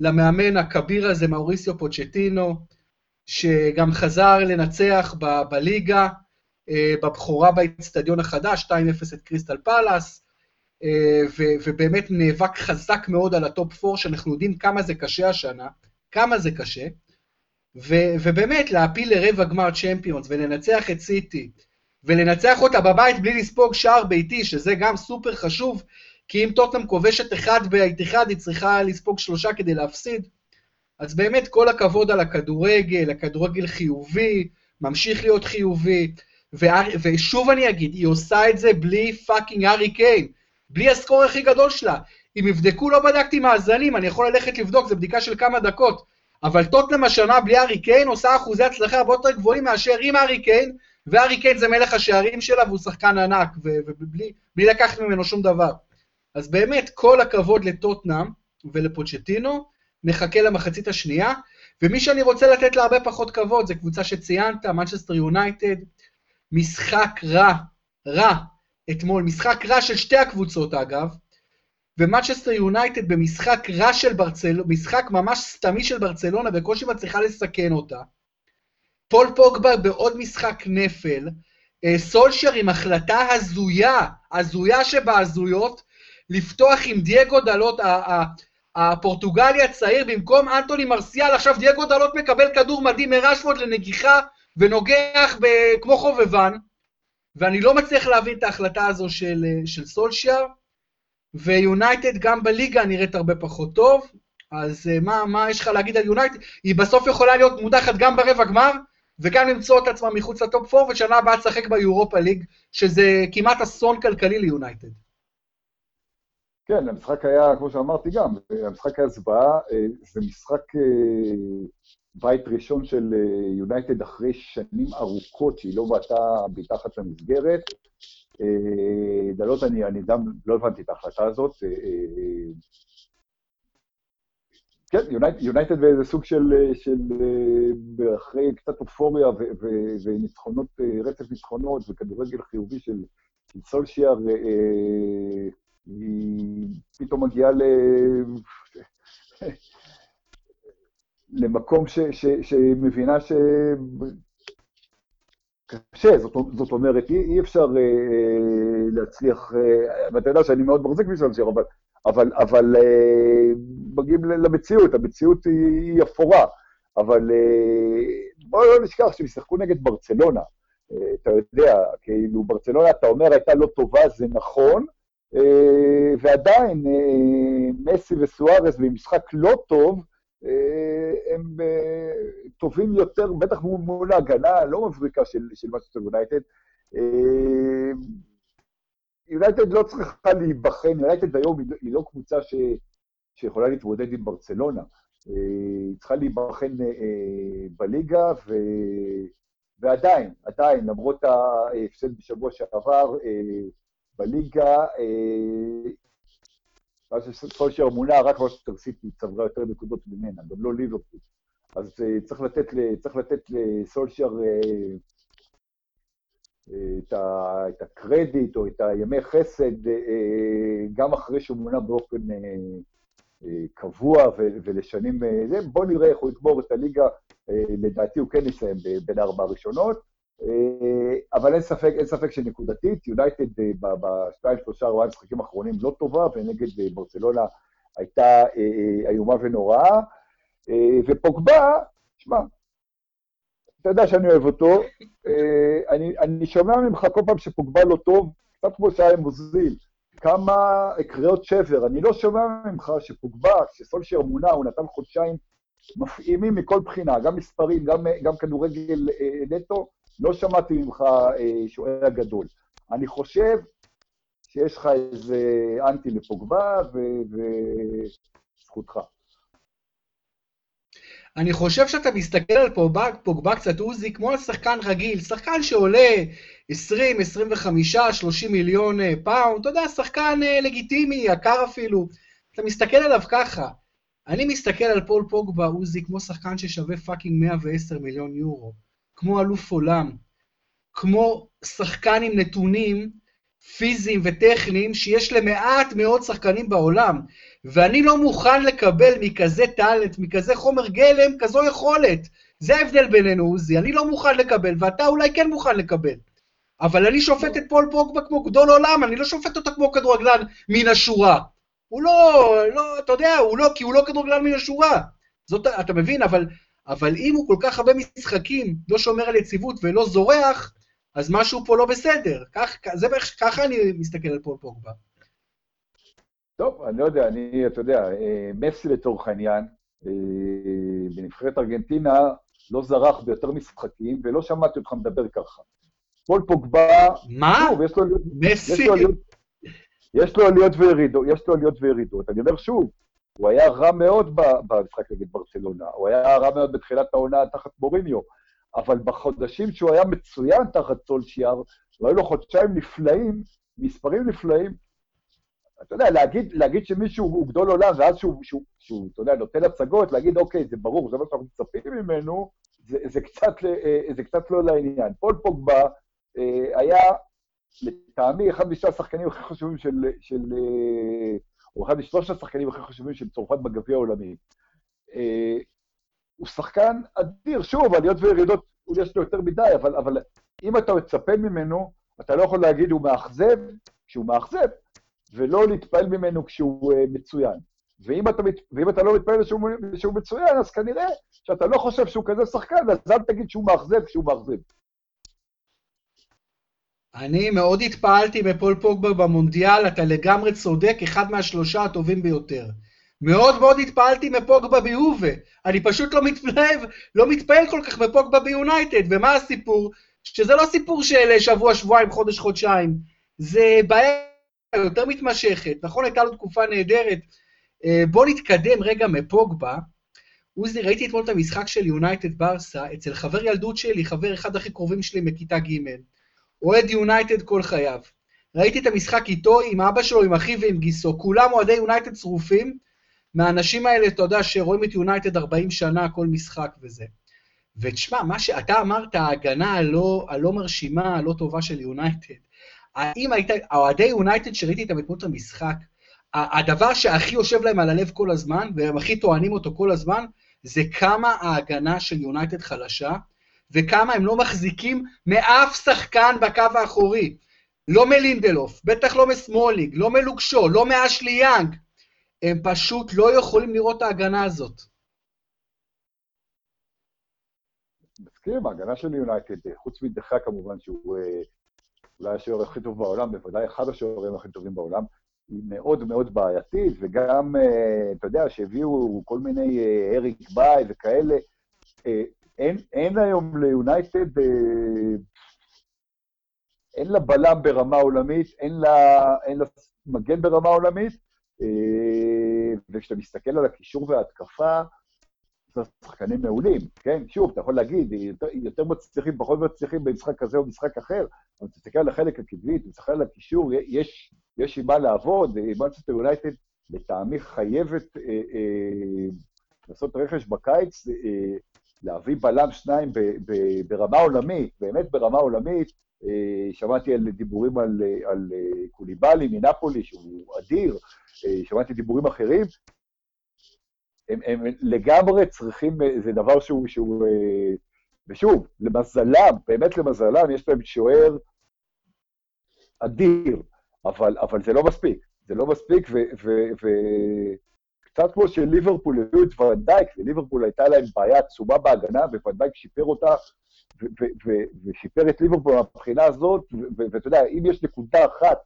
למאמן הכביר הזה, מאוריסיו פוצ'טינו, שגם חזר לנצח בליגה, בבחורה באצטדיון החדש, 2-0 את קריסטל פלאס, ובאמת נאבק חזק מאוד על הטופ 4, שאנחנו יודעים כמה זה קשה השנה, כמה זה קשה, ובאמת להפיל לרבע גמר צ'מפיונס, ולנצח את סיטי, ולנצח אותה בבית בלי לספוג שער ביתי, שזה גם סופר חשוב, כי אם טוטנהאם כובשת אחד באיתיחאד, היא צריכה לספוג 3 כדי להפסיד, אז באמת כל הכבוד על הכדורגל, הכדורגל חיובי, ממשיך להיות חיובי, ושוב אני אגיד, היא עושה את זה בלי פאקינג הארי קיין, בלי הסקור הכי גדול שלה, אם יבדקו לא בדקתי מאזנים, אני יכול ללכת לבדוק, זו בדיקה של כמה דקות, אבל טוטנהאם השנה בלי הארי קיין, עושה אחוזי הצלחה הרבה יותר גבוהים מאשר עם הארי קיין, והארי קיין זה מלך השערים שלה, והוא שחקן ענק, ובלי לקחת ממנו שום דבר. אז באמת, כל הכבוד לטוטנהאם ולפוצ'טינו, נחכה למחצית השנייה, ומי שאני רוצה לתת לה הרבה פחות כבוד, זה קבוצה שציינת, מנצ'סטר יונייטד, משחק רע אתמול, משחק רע של שתי הקבוצות אגב, ומנצ'סטר יונייטד במשחק רע של ברצלונה, משחק ממש סתמי של ברצלונה, בקושי מצליחה לסכן אותה, פול פוגבה בעוד משחק נפל, סולשר עם החלטה הזויה שבהזויות, לפתוח עם דייגו דלות, הפורטוגלי הצעיר, במקום אנטוני מרסיאל, עכשיו דייגו דלות מקבל כדור מדהים מראשפורד לנגיחה, ונוגח כמו חובבן, ואני לא מצליח להבין את ההחלטה הזו של סולשר, ויונייטד גם בליגה נראית הרבה פחות טוב, אז מה יש לך להגיד על יונייטד? היא בסוף יכולה להיות מודחת גם ברבע גמר, וגם למצוא את עצמה מחוץ לטופ 4, ושנה הבאה תשחק ביורופה ליג, שזה כמעט אסון כלכלי ליונייטד. כן, המשחק היה, כמו שאמרתי גם, המשחק היה זוועה, זה משחק בית ראשון של יונייטד אחרי שנים ארוכות, שהיא לא באתה מתחת למסגרת. דלות, אני גם לא הבנתי את ההחלטה הזאת. כן, יונייטד באיזה סוג של אחרי קצת אופוריה וניצחונות, רצף ניצחונות וכדורגל חיובי של סולשיאר, היא פתאום מגיעה למקום שמבינה שקשה, זאת אומרת, אי אפשר להצליח, ואתה יודע שאני מאוד מחזיק בשביל, אבל מגיעים למציאות, המציאות היא אפורה, אבל בואו לא נשכח שהם שיחקו נגד ברצלונה, אתה יודע, כאילו ברצלונה אתה אומר הייתה לא טובה, זה נכון, ועדיין מסי וסוארס במשחק לא טוב, הם טובים יותר, בטח מול ההגנה, לא מבריקה של משהו יונייטד, יונייטד לא צריכה להיבחן, יונייטד היום היא לא קבוצה שיכולה להתמודד עם ברצלונה, היא צריכה להיבחן בליגה, ועדיין, למרות ההפסד בשבוע שעבר, בליגה, מה שסולשיאר מונה, רק מה שתרסיטי צברה יותר נקודות ממנה, גם לא ליברפול. אז צריך לתת לסולשיאר את הקרדיט או את הימי חסד, גם אחרי שהוא מונה באופן קבוע ולשנים. בואו נראה איך הוא יגמור את הליגה, לדעתי הוא כן יסיים בין 4 הראשונות, אבל אין ספק שנקודתית, יונייטד ב2-3 המשחקים האחרונים לא טובה, ונגד ברצלונה הייתה איומה ונוראה, ופוגבה, שמע, אתה יודע שאני אוהב אותו, אני שומע ממך כל פעם שפוגבה לא טוב, קצת כמו שהיה מוזיל, כמה קריאות שבר, אני לא שומע ממך שפוגבה, שסולשיאר מונה, הוא נתן חודשיים מפעימים מכל בחינה, גם מספרים, גם כדורגל נטו, לא שמעתי ממך שוער גדול. אני חושב שיש לך איזה אנטי לפוגבה וזכותך. אני חושב שאתה מסתכל על פוגבה קצת עוזי, כמו על שחקן רגיל, שחקן שעולה 20, 25, 30 מיליון פאונד, אתה יודע, שחקן לגיטימי, יקר אפילו, אתה מסתכל עליו ככה. אני מסתכל על פול פוגבה עוזי כמו שחקן ששווה פאקינג 110 מיליון יורו. כמו אלוף עולם, כמו שחקן עם נתונים פיזיים וטכניים, שיש למעט מאוד שחקנים בעולם, ואני לא מוכן לקבל מכזה טלנט, מכזה חומר גלם, כזו יכולת, זה ההבדל בינינו עוזי, אני לא מוכן לקבל, ואתה אולי כן מוכן לקבל, אבל אני שופט את פול פוגבה כמו גדול עולם, אני לא שופט אותו כמו כדורגלן מן השורה, הוא לא, אתה יודע, הוא לא, כי הוא לא כדורגלן מן השורה, זאת, אתה מבין, אבל אם הוא כל כך הרבה משחקים, לא שומר על יציבות ולא זורח, אז משהו פה לא בסדר. ככה אני מסתכל על פול פוגבה. טוב, אני לא יודע, אתה יודע, מסי לתורך העניין, בנבחרת ארגנטינה, לא זרח ביותר משחקים, ולא שמעתי אותך מדבר ככה. פול פוגבה... מה? מסי? יש לו עליות וירידות, אני אומר שוב, הוא היה רע מאוד במשחק נגד ברצלונה, הוא היה רע מאוד בתחילת העונה תחת מוריניו, אבל בחודשים שהוא היה מצוין תחת סולשיאר, והיו לו חודשיים נפלאים, מספרים נפלאים, אתה יודע, להגיד שמישהו הוא גדול עולם, ואז שהוא אתה יודע, נותן הצגות, להגיד אוקיי, זה ברור, זה מה שאנחנו מצפים ממנו, זה קצת לא לעניין. פול פוגבה היה, לטעמי, אחד משני השחקנים הכי חשובים של הוא אחד משלוש השחקנים הכי חשובים של צרפת בגביע העולמי. הוא שחקן אדיר, שוב, עליות וירידות, הוא יש לו יותר מדי, אבל אם אתה מצפה ממנו, אתה לא יכול להגיד הוא מאכזב כשהוא מאכזב, ולא להתפעל ממנו כשהוא מצוין. ואם אתה לא מתפעל שהוא מצוין, אז כנראה שאתה לא חושב שהוא כזה שחקן, אז אל תגיד שהוא מאכזב כשהוא מאכזב. אני מאוד התפעלתי בפול פוגבה במונדיאל, אתה לגמרי צודק, אחד מהשלושה הטובים ביותר. מאוד מאוד התפעלתי מפוגבה ביובה, אני פשוט לא מתפעל כל כך מפוגבה ביונייטד, ומה הסיפור? שזה לא סיפור של שבוע, שבועיים, חודש, חודשיים, זה בעיה יותר מתמשכת, נכון, הייתה לו תקופה נהדרת, בוא נתקדם רגע מפוגבה, עוזי, ראיתי אתמול את המשחק של יונייטד ברסה, אצל חבר ילדות שלי, חבר אחד הכי קרובים שלי מכיתה ג', אוהד יונייטד כל חייו, ראיתי את המשחק איתו, עם אבא שלו, עם אחיו ועם גיסו, כולם אוהדי יונייטד צרופים, מהאנשים האלה, אתה יודע, שרואים את יונייטד 40 שנה, כל משחק וזה. ותשמע, מה שאתה אמרת, ההגנה הלא מרשימה, הלא טובה של יונייטד, האם הייתה, אוהדי יונייטד שראיתי איתם אתמול את המשחק, הדבר שהכי יושב להם על הלב כל הזמן, והם הכי טוענים אותו כל הזמן, זה כמה ההגנה של יונייטד חלשה, וכמה הם לא מחזיקים מאף שחקן בקו האחורי, לא מלינדלוף, בטח לא מסמולינג, לא מלוקשו, לא מאשלי יאנג, הם פשוט לא יכולים לראות את ההגנה הזאת. מסכים, ההגנה של יונייטד, חוץ מדחה כמובן שהוא אולי השוער הכי טוב בעולם, בוודאי אחד השוערים הכי טובים בעולם, היא מאוד מאוד בעייתית, וגם, אתה יודע, שהביאו כל מיני אריק ביי וכאלה, אין היום ליונייטד, אין לה בלם ברמה עולמית, אין לה מגן ברמה עולמית, וכשאתה מסתכל על הקישור וההתקפה, זה שחקנים מעולים, כן? שוב, אתה יכול להגיד, יותר מצליחים, פחות מצליחים במשחק כזה או במשחק אחר, אבל אתה מסתכל על החלק הקדמי, אתה מסתכל על הקישור, יש עם מה לעבוד, מנצ'סטר יונייטד לטעמי חייבת לעשות רכש בקיץ, להביא בלם שניים ברמה עולמית, באמת ברמה עולמית, שמעתי על דיבורים על קוליבאלי מנאפולי, שהוא אדיר, שמעתי דיבורים אחרים, הם לגמרי צריכים, זה דבר שהוא ושוב, למזלם, באמת למזלם, יש להם שוער אדיר, אבל זה לא מספיק, זה לא מספיק, וקצת כמו של ליברפול הביאו את ון דייק, וליברפול הייתה להם בעיה עצומה בהגנה, וון דייק שיפר אותה, ושיפר את ליברפול מהבחינה הזאת, ואתה יודע, אם יש נקודה אחת,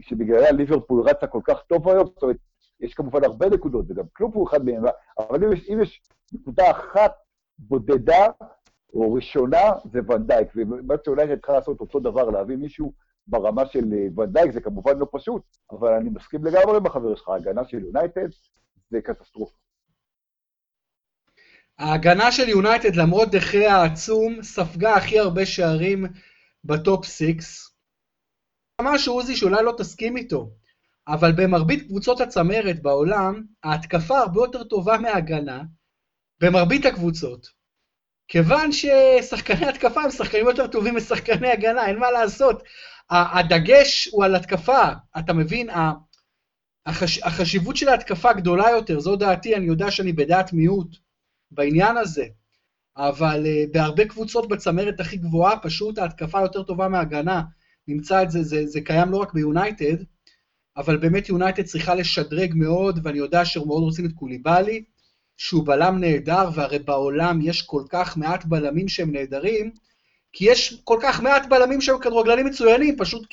שבגללה ליברפול רצה כל כך טוב היום, זאת אומרת, יש כמובן הרבה נקודות, וגם קלופ הוא אחד מהם, אבל אם יש נקודה אחת בודדה, או ראשונה, זה ון דייק, ובאמת שאולי אני צריכה לעשות אותו דבר, להביא מישהו ברמה של ון דייק, זה כמובן לא פשוט, אבל אני מסכים לגמרי בחבר שלך, ההגנה של יונייטד, זה קטסטרופה. ההגנה של יונייטד, למרות דחיה העצום, ספגה הכי הרבה שערים בטופ 6, משהו עוזי שאולי לא תסכים איתו, אבל במרבית קבוצות הצמרת בעולם, ההתקפה הרבה יותר טובה מההגנה, במרבית הקבוצות, כיוון ששחקני התקפה הם שחקנים יותר טובים משחקני הגנה, אין מה לעשות, הדגש הוא על התקפה, אתה מבין, החשיבות של ההתקפה גדולה יותר, זו דעתי, אני יודע שאני בדעת מיעוט בעניין הזה, אבל בהרבה קבוצות בצמרת הכי גבוהה, פשוט ההתקפה יותר טובה מההגנה, נמצא את זה, זה קיים לא רק ביונייטד, אבל באמת יונייטד צריכה לשדרג מאוד, ואני יודע שהם מאוד רוצים את קוליבאלי, שהוא בלם נהדר, והרי בעולם יש כל כך מעט בלמים שהם נהדרים, כי יש כל כך מעט בלמים שהם כדורגלנים מצוינים, פשוט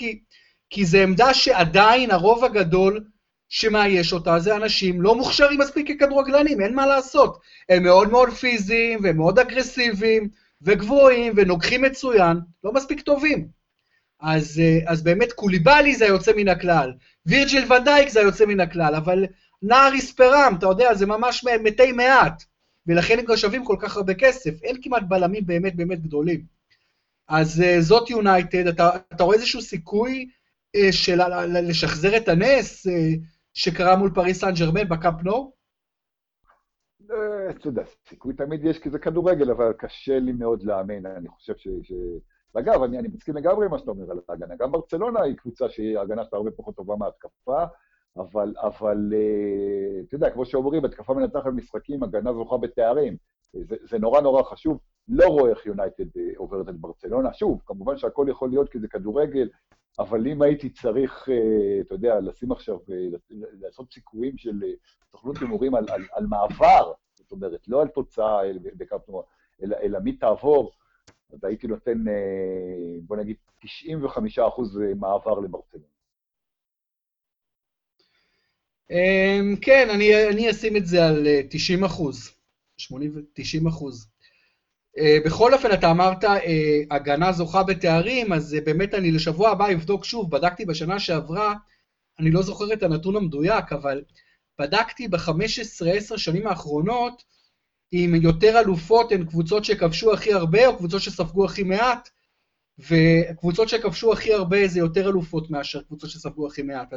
כי זה עמדה שעדיין הרוב הגדול שמאייש אותה, זה אנשים לא מוכשרים מספיק ככדורגלנים, אין מה לעשות, הם מאוד מאוד פיזיים, והם מאוד אגרסיביים, וגבוהים, ונוגחים מצוין, לא מספיק טובים. אז באמת קוליבאלי זה היוצא מן הכלל, וירג'יל ון דייק זה היוצא מן הכלל, אבל נער אספרם, אתה יודע, זה ממש מתי מעט, ולכן הם גם שווים כל כך הרבה כסף, אין כמעט בלמים באמת באמת גדולים. אז זאת יונייטד, אתה רואה איזשהו סיכוי של לשחזר את הנס שקרה מול פריס סן ז'רמן בקאמפ נו? אתה יודע, סיכוי תמיד יש כזה כדורגל, אבל קשה לי מאוד להאמין, אני חושב ואגב, אני מסכים לגמרי מה שאתה אומר על ההגנה, גם ברצלונה היא קבוצה שההגנה שלה הרבה פחות טובה מההתקפה, אבל אתה יודע, כמו שאומרים, התקפה מנצחת משחקים, הגנה זוכה בתארים, זה נורא נורא חשוב, לא רואה איך יונייטד עוברת את ברצלונה, שוב, כמובן שהכל יכול להיות כזה כדורגל, אבל אם הייתי צריך, אתה יודע, לשים עכשיו, לעשות סיכויים של סוכנות הימורים על מעבר, זאת אומרת, לא על תוצאה אלא מי תעבור, אז הייתי נותן, בוא נגיד, 95% מעבר לברצלונה. כן, אני אשים את זה על 90%, 80-90%. בכל אופן, אתה אמרת, הגנה זוכה בתארים, אז באמת אני לשבוע הבא אבדוק שוב, בדקתי בשנה שעברה, אני לא זוכר את הנתון המדויק, אבל בדקתי ב-15-10 שנים האחרונות, אם יותר אלופות הן קבוצות שכבשו הכי הרבה, או קבוצות שספגו הכי מעט, וקבוצות שכבשו הכי הרבה זה יותר אלופות מאשר קבוצות שספגו הכי מעט,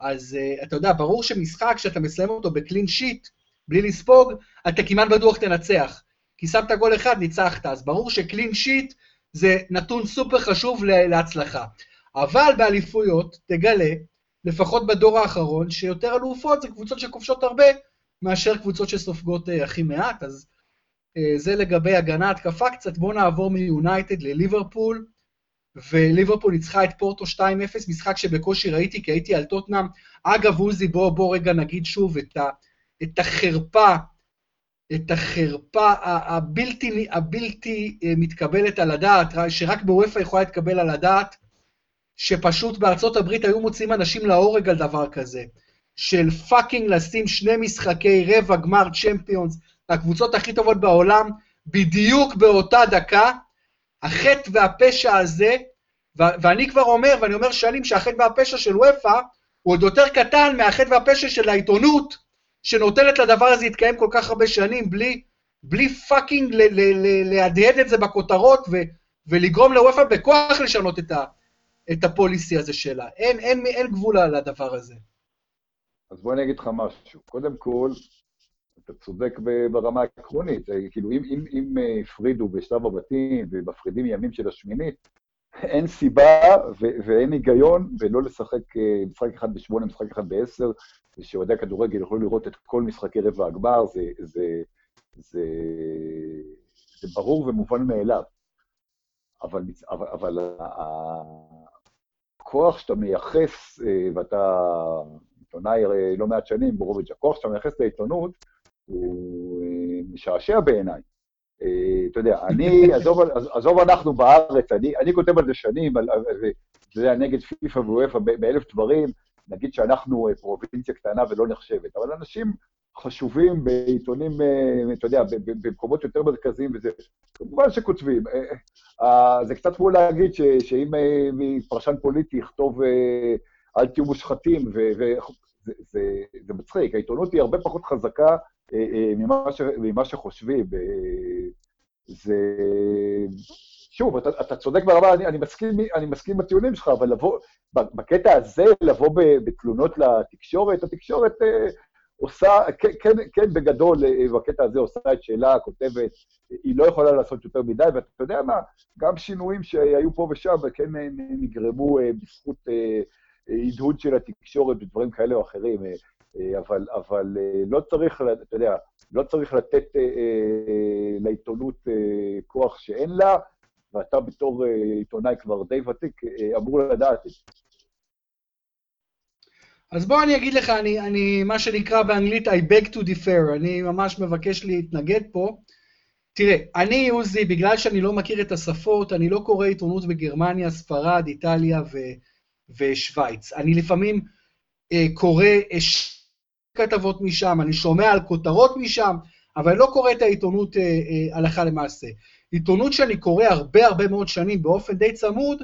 אז אתה יודע, ברור שמשחק שאתה מסיים אותו בקלין שיט, בלי לספוג, אתה כמעט בטוח תנצח, כי שמת גול אחד, ניצחת, אז ברור שקלין שיט זה נתון סופר חשוב להצלחה, אבל באליפויות תגלה, לפחות בדור האחרון, שיותר אלופות זה קבוצות שכובשות הרבה, מאשר קבוצות שסופגות הכי מעט, אז זה לגבי הגנה התקפה קצת, בואו נעבור מיונייטד לליברפול, וליברפול ניצחה את פורטו 2-0, משחק שבקושי ראיתי, כי הייתי על טוטנאם, אגב אוזי, בוא רגע נגיד שוב את החרפה הבלתי מתקבלת על הדעת, שרק בוויפה יכולה להתקבל על הדעת, שפשוט בארצות הברית היו מוצאים אנשים להורג על דבר כזה, של פאקינג לשים שני משחקי רבע גמר צ'מפיונס, הקבוצות הכי טובות בעולם, בדיוק באותה דקה, החטא והפשע הזה, ואני כבר אומר, ואני אומר שנים שהחטא והפשע של וויפה, הוא עוד יותר קטן מהחטא והפשע של העיתונות, שנותנת לדבר הזה יתקיים כל כך הרבה שנים, בלי פאקינג להדהד את זה בכותרות, ולגרום לוויפה בכוח לשנות את הפוליסי הזה שלה. אין גבול על הדבר הזה. אז בוא אני אגיד לך משהו. קודם כל, אתה צודק ברמה העקרונית, כאילו אם הפרידו בשלב הבתים ומפרידים ימים של השמינית, אין סיבה ואין היגיון ולא לשחק משחק אחד ב8, משחק אחד ב10, שעודי הכדורגל יכולו לראות את כל משחקי רבע הגמר, זה ברור ומובן מאליו. אבל הכוח שאתה מייחס ואתה עיתונאי לא מעט שנים ברוביץ', הכוח שאתה מייחס לעיתונות, הוא משעשע בעיניי. אתה יודע, עזוב אנחנו בארץ, אני כותב על זה שנים, זה נגד פיפ"א ואופה באלף דברים, נגיד שאנחנו פרובינציה קטנה ולא נחשבת, אבל אנשים חשובים בעיתונים, אתה יודע, במקומות יותר מרכזיים וזה, כמובן שכותבים, זה קצת כמו להגיד שאם פרשן פוליטי יכתוב אל תהיו מושחתים, זה מצחיק, העיתונות היא הרבה פחות חזקה ממה שחושבים, שוב, אתה צודק ברמה, אני מסכים בטיעונים שלך, אבל לבוא, בקטע הזה, לבוא בתלונות לתקשורת, התקשורת עושה, כן בגדול, בקטע הזה עושה את שאלה, כותבת, היא לא יכולה לעשות יותר מדי, ואתה יודע מה, גם שינויים שהיו פה ושם, כן נגרמו בזכות עידוד של התקשורת ודברים כאלה או אחרים, אבל לא צריך, אתה יודע, לא צריך לתת לעיתונות כוח שאין לה, ואתה בתור עיתונאי כבר די ותיק אמור לדעת את זה. אז בוא אני אגיד לך, אני מה שנקרא באנגלית I beg to differ, אני ממש מבקש להתנגד פה. תראה, אני עוזי, בגלל שאני לא מכיר את השפות, אני לא קורא עיתונות בגרמניה, ספרד, איטליה ושוויץ. אני לפעמים קורא כתבות משם, אני שומע על כותרות משם, אבל אני לא קורא את העיתונות הלכה למעשה. עיתונות שאני קורא הרבה מאוד שנים באופן די צמוד,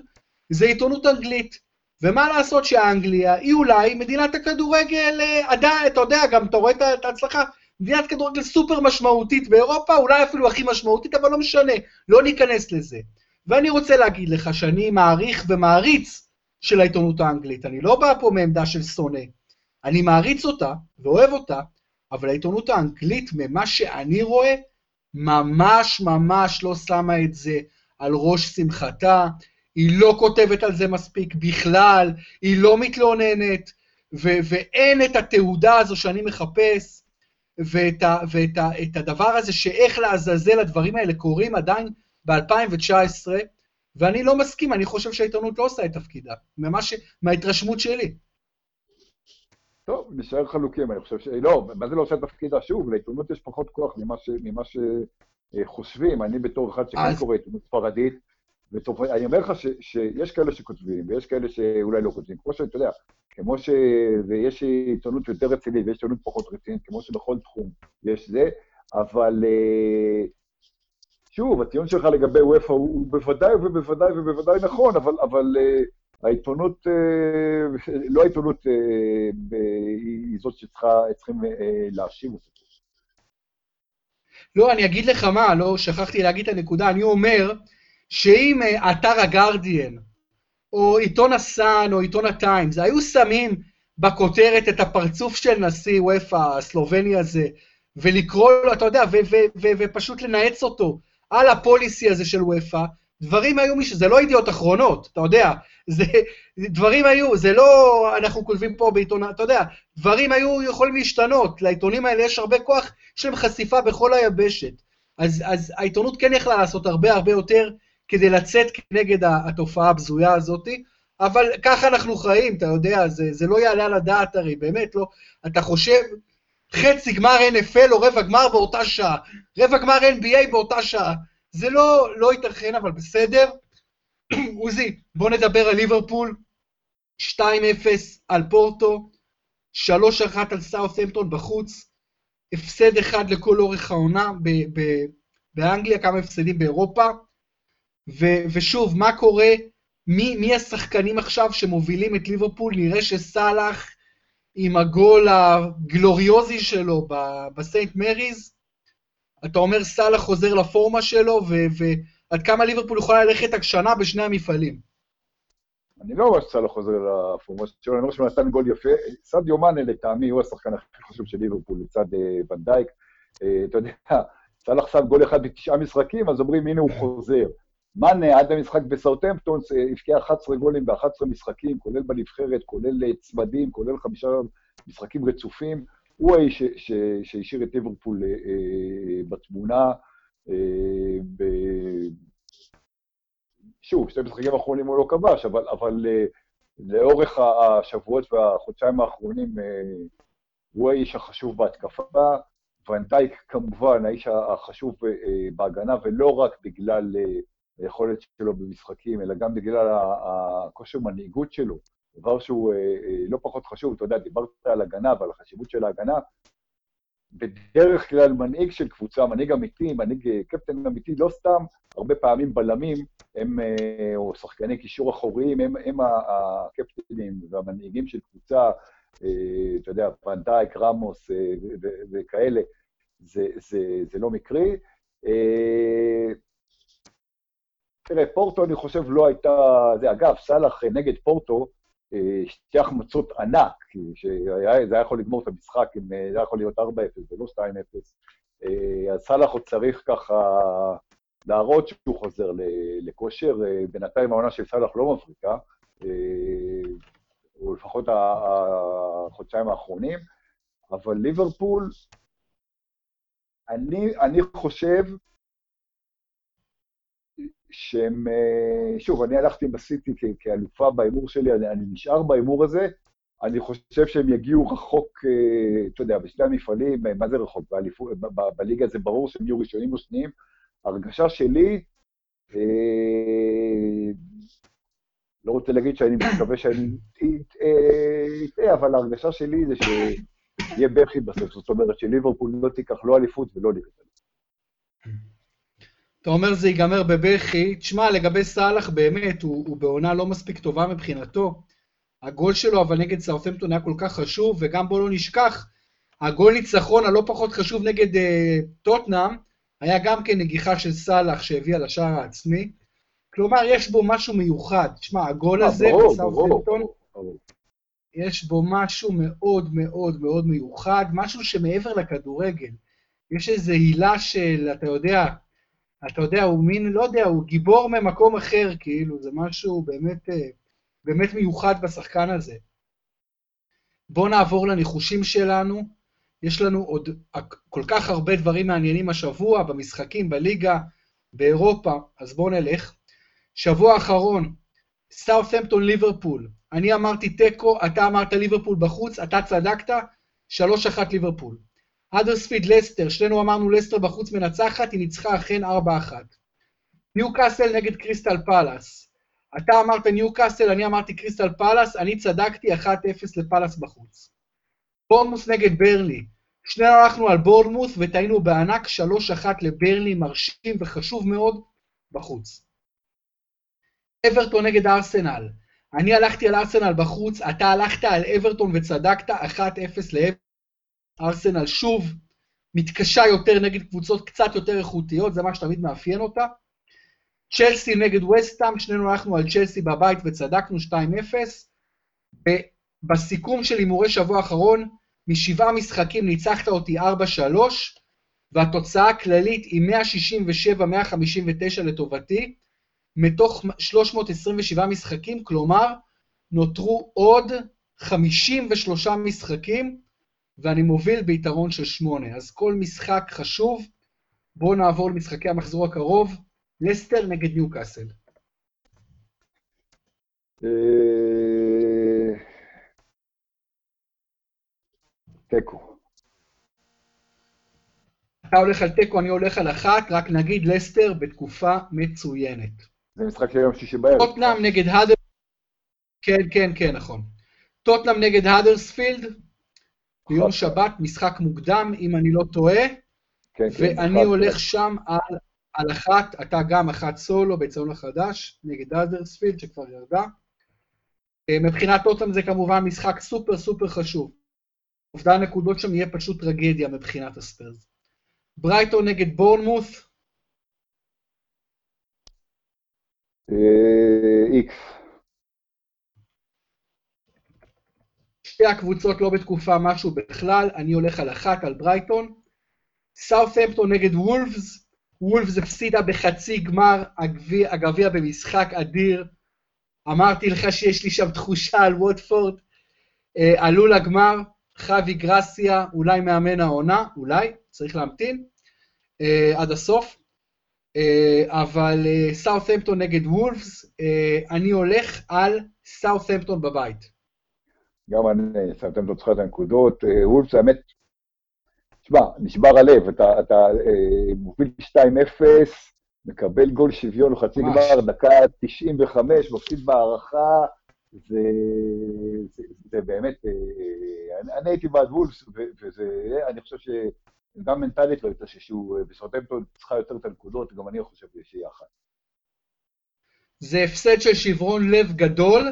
זה עיתונות אנגלית. ומה לעשות שהאנגליה היא אולי מדינת הכדורגל, אתה יודע, גם אתה רואה את ההצלחה, מדינת כדורגל סופר משמעותית באירופה, אולי אפילו הכי משמעותית, אבל לא משנה, לא ניכנס לזה. ואני רוצה להגיד לך שאני מעריך ומעריץ של העיתונות האנגלית, אני לא בא פה מעמדה של שונא, אני מעריץ אותה ואוהב אותה, אבל העיתונות האנגלית, ממה שאני רואה, ממש לא שמה את זה על ראש שמחתה, היא לא כותבת על זה מספיק בכלל, היא לא מתלוננת, ואין את התעודה הזו שאני מחפש, ואת הדבר הזה שאיך לעזאזל הדברים האלה קורים עדיין ב-2019, ואני לא מסכים, אני חושב שהעיתונות לא עושה את תפקידה, מההתרשמות שלי. טוב, נשאר חלוקים, אני חושב לא, מה זה לא עושה את תפקידה? שוב, לעיתונות יש פחות כוח ממה שחושבים, אני בתור אחד שכן קורא עיתונות ספרדית, אני אומר לך שיש כאלה שכותבים, ויש כאלה שאולי לא כותבים, כמו שאתה יודע, כמו שיש עיתונות יותר רצינית, ויש עיתונות פחות רצינית, כמו שבכל תחום יש זה, אבל שוב, הטיעון שלך לגבי וופא הוא בוודאי ובוודאי ובוודאי נכון, אבל העיתונות, לא העיתונות היא זאת שצריכים להשיב אותה. לא, אני אגיד לך מה, לא שכחתי להגיד את הנקודה, אני אומר שאם אתר הגרדיאן, או עיתון הסאן, או עיתון הטיימס, היו שמים בכותרת את הפרצוף של נשיא וופא הסלובני הזה, ולקרוא לו, אתה יודע, ופשוט לנעץ אותו על הפוליסי הזה של וופא, דברים היו, זה לא ידיעות אחרונות, אתה יודע, דברים היו, זה לא, אנחנו כותבים פה בעיתון, אתה יודע, דברים היו יכולים להשתנות, לעיתונים האלה יש הרבה כוח של חשיפה בכל היבשת, אז העיתונות כן יכלה לעשות הרבה הרבה יותר, כדי לצאת נגד התופעה הבזויה הזאת, אבל ככה אנחנו חיים, אתה יודע, זה לא יעלה על הדעת הרי, באמת לא, אתה חושב, חצי גמר NFL או רבע גמר באותה שעה, רבע גמר NBA באותה שעה, זה לא ייתכן, אבל בסדר. עוזי, בוא נדבר על ליברפול, 2-0 על פורטו, 3-1 על סאות'המפטון בחוץ, הפסד אחד לכל אורך העונה באנגליה, כמה הפסדים באירופה, ושוב, מה קורה, מי השחקנים עכשיו שמובילים את ליברפול, נראה שסלאח עם הגול הגלוריוזי שלו בסיינט מריז, אתה אומר סלאח חוזר לפורמה שלו, ועד כמה ליברפול יכולה ללכת הגשנה בשני המפעלים? אני לא אומר שסלאח חוזר לפורמה שלו, אני אומר שהוא נתן גול יפה, סאדיו מאנה לטעמי הוא השחקן הכי חשוב של ליברפול לצד ון דייק, אתה יודע, סלאח שם גול אחד ב9 משחקים, אז אומרים הנה הוא חוזר, מאנה עד המשחק בסאות'המפטון הבקיע 11 גולים ב11 משחקים, כולל בנבחרת, כולל צמדים, כולל 5 משחקים רצופים, הוא האיש שהשאיר את ליברפול בתמונה, שוב, שתי משחקים האחרונים הוא לא כבש, אבל לאורך השבועות והחודשיים האחרונים הוא האיש החשוב בהתקפה, ון דייק כמובן האיש החשוב בהגנה, ולא רק בגלל היכולת שלו במשחקים, אלא גם בגלל הכושר מנהיגות שלו. דבר שהוא לא פחות חשוב, אתה יודע, דיברת על הגנה ועל החשיבות של ההגנה, בדרך כלל מנהיג של קבוצה, מנהיג אמיתי, מנהיג קפטן אמיתי, לא סתם, הרבה פעמים בלמים, הם, או שחקני קישור אחוריים, הם הקפטנים והמנהיגים של קבוצה, אתה יודע, ון דייק, רמוס וכאלה, זה לא מקרי. תראה, פורטו אני חושב לא הייתה, זה אגב, סלאח נגד פורטו, שתי החמצות ענק, זה היה יכול לגמור את המשחק, זה היה יכול להיות 4-0 ולא 2-0, אז סלאח עוד צריך ככה להראות שהוא חוזר לכושר, בינתיים העונה של סלאח לא מבריקה, או לפחות החודשיים האחרונים, אבל ליברפול, אני חושב, שהם, שוב, אני הלכתי בסיטי כאלופה באימור שלי, אני נשאר באימור הזה, אני חושב שהם יגיעו רחוק, אתה יודע, בשני המפעלים, מה זה רחוק? בליגה זה ברור שהם יהיו ראשונים או שניים, הרגשה שלי, לא רוצה להגיד שאני מקווה שאני איתה, אבל ההרגשה שלי זה שיהיה בכי בסוף, זאת אומרת שליברפול לא תיקח לא אליפות ולא ליגה. אתה אומר זה ייגמר בבכי, תשמע לגבי סלאח באמת, הוא בעונה לא מספיק טובה מבחינתו, הגול שלו אבל נגד סאות'המפטון היה כל כך חשוב, וגם בוא לא נשכח, הגול ניצחון הלא פחות חשוב נגד טוטנהאם, היה גם כן נגיחה של סלאח שהביאה לשער העצמי, כלומר יש בו משהו מיוחד, תשמע הגול הזה בסאות'המפטון, יש בו משהו מאוד מאוד מאוד מיוחד, משהו שמעבר לכדורגל, יש איזו הילה של, אתה יודע, הוא מין, לא יודע, הוא גיבור ממקום אחר, כאילו, זה משהו באמת, באמת מיוחד בשחקן הזה. בוא נעבור לניחושים שלנו, יש לנו עוד כל כך הרבה דברים מעניינים השבוע, במשחקים, בליגה, באירופה, אז בוא נלך. שבוע האחרון, סאות'המפטון ליברפול, אני אמרתי תיקו, אתה אמרת ליברפול בחוץ, אתה צדקת, 3-1 ליברפול. האדרספיד לסטר, שנינו אמרנו לסטר בחוץ מנצחת, היא ניצחה אכן 4-1. ניוקאסל נגד קריסטל פלאס. אתה אמרת ניוקאסל, אני אמרתי קריסטל פלאס, אני צדקתי 1-0 לפלאס בחוץ. בורנמוס נגד ברלי. שנינו הלכנו על בורנמוס וטעינו בענק 3-1 לברלי, מרשים וחשוב מאוד בחוץ. אברטון נגד ארסנל. אני הלכתי על ארסנל בחוץ, אתה הלכת על אברטון וצדקת 1-0 לאברטון. ארסנל שוב מתקשה יותר נגד קבוצות קצת יותר איכותיות, זה מה שתמיד מאפיין אותה. צ'לסי נגד וסטאם, שנינו הלכנו על צ'לסי בבית וצדקנו 2-0. בסיכום של אימורי שבוע האחרון, משבעה משחקים ניצחת אותי 4-3, והתוצאה הכללית היא 167-159 לטובתי, מתוך 327 משחקים, כלומר, נותרו עוד 53 משחקים, ואני מוביל ביתרון של 8. אז כל משחק חשוב, בואו נעבור למשחקי המחזור הקרוב, לסטר נגד ניוקאסל. תיקו. אתה הולך על תיקו, אני הולך על 1, רק נגיד לסטר בתקופה מצוינת. זה משחק של יום שישי בערב. טוטנהאם נגד האדרספילד. כן, כן, כן, נכון. טוטנהאם נגד האדרספילד. ביום שבת, משחק מוקדם, אם אני לא טועה. כן, כן. ואני הולך שם על 1, אתה גם 1 סולו, בצעון החדש, נגד האדרספילד, שכבר ירדה. מבחינת טוטנהאם זה כמובן משחק סופר סופר חשוב. עובדה הנקודות שם יהיה פשוט טרגדיה מבחינת הספרס. ברייטון נגד בורנמות'. איקס. שתי הקבוצות לא בתקופה משהו בכלל, אני הולך על 1 על ברייטון. סאות'המפטון נגד וולפס. וולפס הפסידה בחצי גמר הגביע במשחק אדיר. אמרתי לך שיש לי שם תחושה על ווטפורד. עלו לגמר. חבי גרסיה, אולי מאמן העונה, אולי, צריך להמתין, עד הסוף, אבל סאות'המפטון נגד וולפס, אני הולך על סאות'המפטון בבית. גם אני, סאות'המפטון צריכה את הנקודות, וולפס, האמת, נשבר הלב, אתה מוביל 2-0, מקבל גול שוויון, חצי גמר, דקה 95, מפסיד בהערכה, זה באמת, אני הייתי בעד וולפס, ואני חושב שגם מנטלית לא הייתה שהוא בסאות'המפטון צריכה יותר את הנקודות, גם אני חושב שהיא אחת. זה הפסד של שברון לב גדול,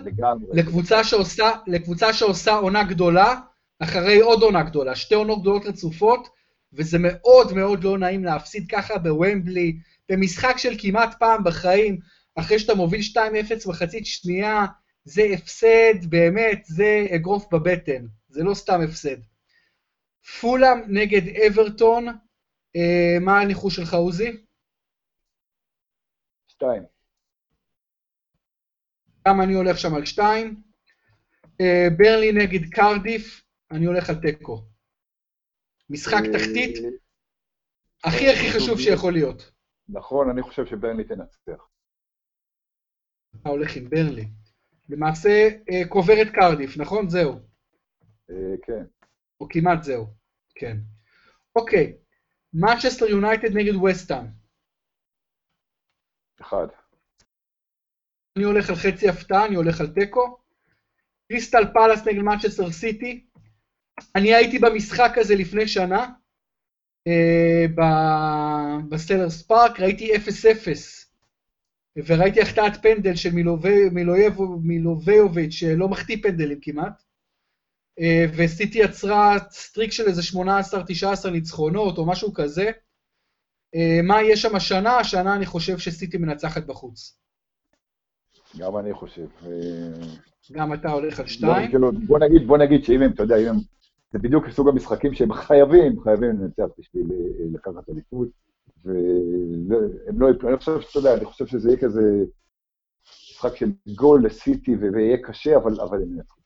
לקבוצה שעושה עונה גדולה, אחרי עוד עונה גדולה, שתי עונות גדולות רצופות, וזה מאוד מאוד לא נעים להפסיד ככה בוומבלי, במשחק של כמעט פעם בחיים, אחרי שאתה מוביל 2-0 מחצית שנייה, זה הפסד, באמת, זה אגרוף בבטן, זה לא סתם הפסד. פולאם נגד אברטון, מה הניחוש שלך, עוזי? 2. גם אני הולך שם על 2. ברלי נגד קרדיף, אני הולך על תיקו. משחק תחתית, הכי חשוב שיכול להיות. נכון, אני חושב שברלי תנצח. אתה הולך עם ברלי. למעשה קוברת קרדיף, נכון? זהו. כן. או כמעט זהו, כן. אוקיי, מנצ'סטר יונייטד נגד וסטהאם. 1. אני הולך על חצי הפתעה, אני הולך על תיקו. קריסטל פלאס נגד מנצ'סטר סיטי. אני הייתי במשחק הזה לפני שנה, בסלרס פארק, ראיתי 0-0. וראיתי החטאת פנדל של מילוביוביץ' שלא מחטיא פנדלים כמעט, וסיטי יצרה סטריק של איזה 18-19 ניצחונות או משהו כזה. מה יש שם השנה? השנה אני חושב שסיטי מנצחת בחוץ. גם אני חושב. גם אתה הולך על 2. בוא נגיד שאם הם, אתה יודע, זה בדיוק סוג המשחקים שהם חייבים לנצח בשביל לקחת הליכוד. אני חושב שזה יהיה כזה משחק של גול לסיטי ויהיה קשה, אבל אני נצחו.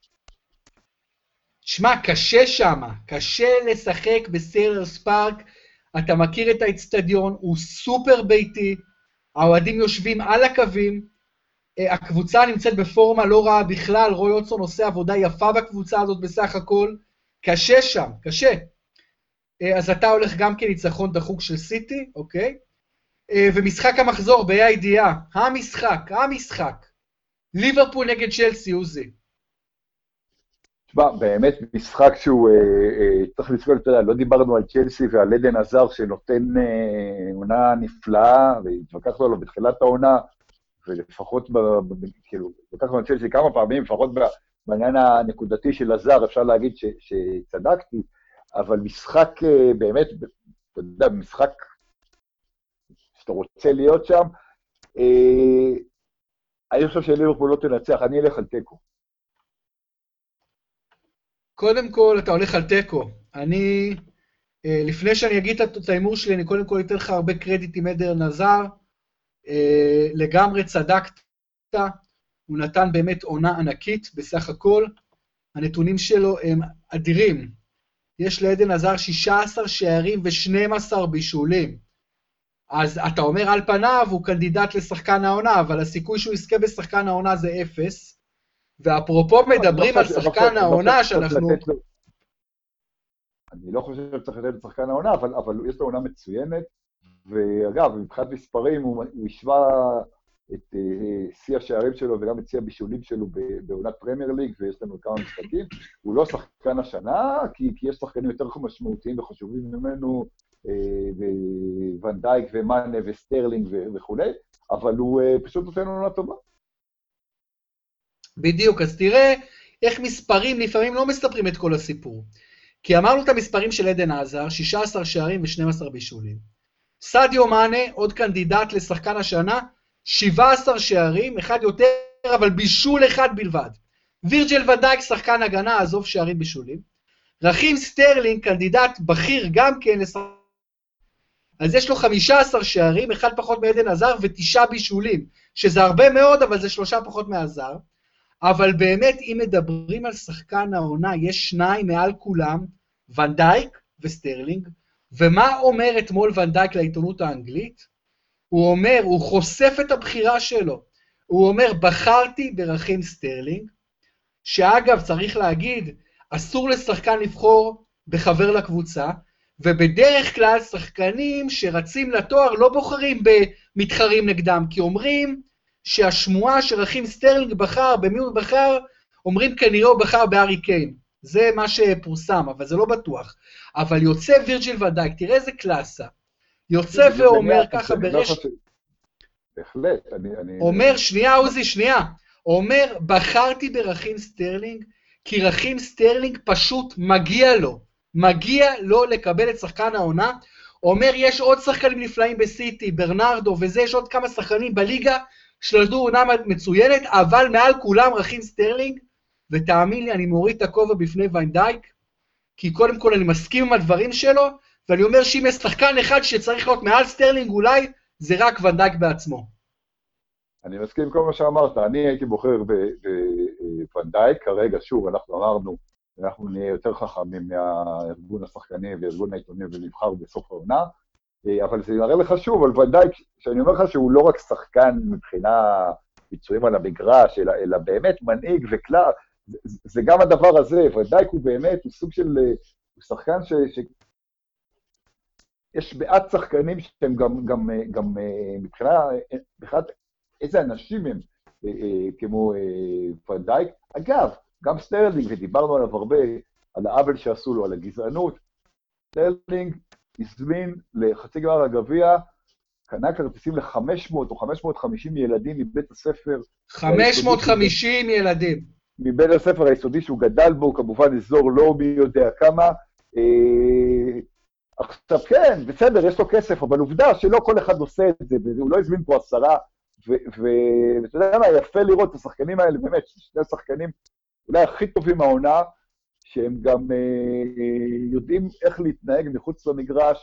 שמע, קשה שם, קשה לשחק בסלרס פארק, אתה מכיר את האצטדיון, הוא סופר ביתי, האוהדים יושבים על הקווים, הקבוצה נמצאת בפורמה לא רעה בכלל, רוי אוטסון עושה עבודה יפה בקבוצה הזאת בסך הכל, קשה שם, קשה. אז אתה הולך גם כניצחון דחוק של סיטי, אוקיי? ומשחק המחזור בה"א הידיעה, המשחק, ליברפול נגד צ'לסי הוא זה. תשמע, באמת משחק שהוא, צריך לזכור, אתה יודע, לא דיברנו על צ'לסי ועל עדן עזר שנותן עונה נפלאה, והתווכחנו עליו בתחילת העונה, ולפחות, כאילו, התווכחנו על צ'לסי כמה פעמים, לפחות בעניין הנקודתי של עזר, אפשר להגיד שצדקתי, אבל משחק באמת, אתה יודע, משחק שאתה רוצה להיות שם, אני חושב שליברפול לא תנצח, אני אלך על תיקו. קודם כל, אתה הולך על תיקו. אני, לפני שאני אגיד את ההימור שלי, אני קודם כל אתן לך הרבה קרדיט עם עדן עזר, לגמרי צדקת, הוא נתן באמת עונה ענקית בסך הכל, הנתונים שלו הם אדירים, יש לעדן עזר 16 שערים ו12 בישולים, אז אתה אומר על פניו הוא קנדידט לשחקן העונה, אבל הסיכוי שהוא יזכה בשחקן העונה זה 0, ואפרופו מדברים על שחקן העונה שאנחנו... אני לא חושב שצריך לתת לשחקן העונה, אבל יש לו עונה מצוינת, ואגב, מבחינת מספרים הוא השווה את שיא השערים שלו וגם את שיא הבישולים שלו בעונת פרמייר ליג, ויש לנו כמה משחקים, הוא לא שחקן השנה, כי יש שחקנים יותר משמעותיים וחשובים ממנו, ון דייק ומאנה וסטרלינג וכו', אבל הוא פשוט נותן עונה טובה. בדיוק, אז תראה איך מספרים לפעמים לא מספרים את כל הסיפור. כי אמרנו את המספרים של עדן עזר, 16 שערים ו12 בישולים. סדיו מאנה, עוד קנדידט לשחקן השנה, 17 שערים, אחד יותר, אבל בישול אחד בלבד. וירג'יל ון דייק, שחקן הגנה, עזוב שערים בישולים. רכים סטרלינג, קנדידט בכיר גם כן לשחקן. אז יש לו 15 שערים, אחד פחות מעדן עזר ו9 בישולים, שזה הרבה מאוד, אבל זה 3 פחות מעזר. אבל באמת, אם מדברים על שחקן העונה, יש 2 מעל כולם, ון דייק וסטרלינג, ומה אומר אתמול ון דייק לעיתונות האנגלית? הוא אומר, הוא חושף את הבחירה שלו, הוא אומר, בחרתי ברכים סטרלינג, שאגב, צריך להגיד, אסור לשחקן לבחור בחבר לקבוצה, ובדרך כלל שחקנים שרצים לתואר לא בוחרים במתחרים נגדם, כי אומרים, שהשמועה שרכים סטרלינג בחר, במי הוא בחר, אומרים כנראה הוא בחר בארי קיין. זה מה שפורסם, אבל זה לא בטוח. אבל יוצא וירג'יל ון דייק, תראה איזה קלאסה. יוצא ואומר ככה ברשת... בהחלט, אני... אומר, שנייה, אומר, בחרתי ברכים סטרלינג, כי רכים סטרלינג פשוט מגיע לו. מגיע לו לקבל את שחקן העונה. אומר, יש עוד שחקנים נפלאים בסיטי, ברנרדו, וזה, יש עוד כמה שחקנים בליגה, שלדו עונה מצוינת, אבל מעל כולם רכים סטרלינג, ותאמין לי, אני מוריד את הכובע בפני ון דייק, כי קודם כל אני מסכים עם הדברים שלו, ואני אומר שאם יש שחקן אחד שצריך להיות מעל סטרלינג אולי, זה רק ון דייק בעצמו. אני מסכים עם כל מה שאמרת, אני הייתי בוחר בון דייק, כרגע שוב אנחנו אמרנו, אנחנו נהיה יותר חכמים מהארגון השחקני וארגון העיתונים ונבחר בסוף העונה, אבל זה נראה לך שוב, אבל ודאי, שאני אומר לך שהוא לא רק שחקן מבחינה ביצועים על המגרש, אלא באמת מנהיג וכלל, זה גם הדבר הזה, ודאי הוא באמת, הוא סוג של שחקן יש מעט שחקנים שהם גם מבחינת איזה אנשים הם, כמו ודאי, אגב, גם סטרלינג, ודיברנו עליו הרבה, על העוול שעשו לו, על הגזענות, סטרלינג, הזמין לחצי גמר הגביע, קנה כרטיסים ל-500 או 550 ילדים מבית הספר. 550 ילדים. מבית הספר היסודי שהוא גדל בו, כמובן אזור לא מי יודע כמה. עכשיו כן, בסדר, יש לו כסף, אבל עובדה שלא כל אחד עושה את זה, והוא לא הזמין פה 10, ואתה יודע מה, יפה לראות את השחקנים האלה, באמת, שני השחקנים אולי הכי טובים מהעונה, שהם גם יודעים איך להתנהג מחוץ למגרש,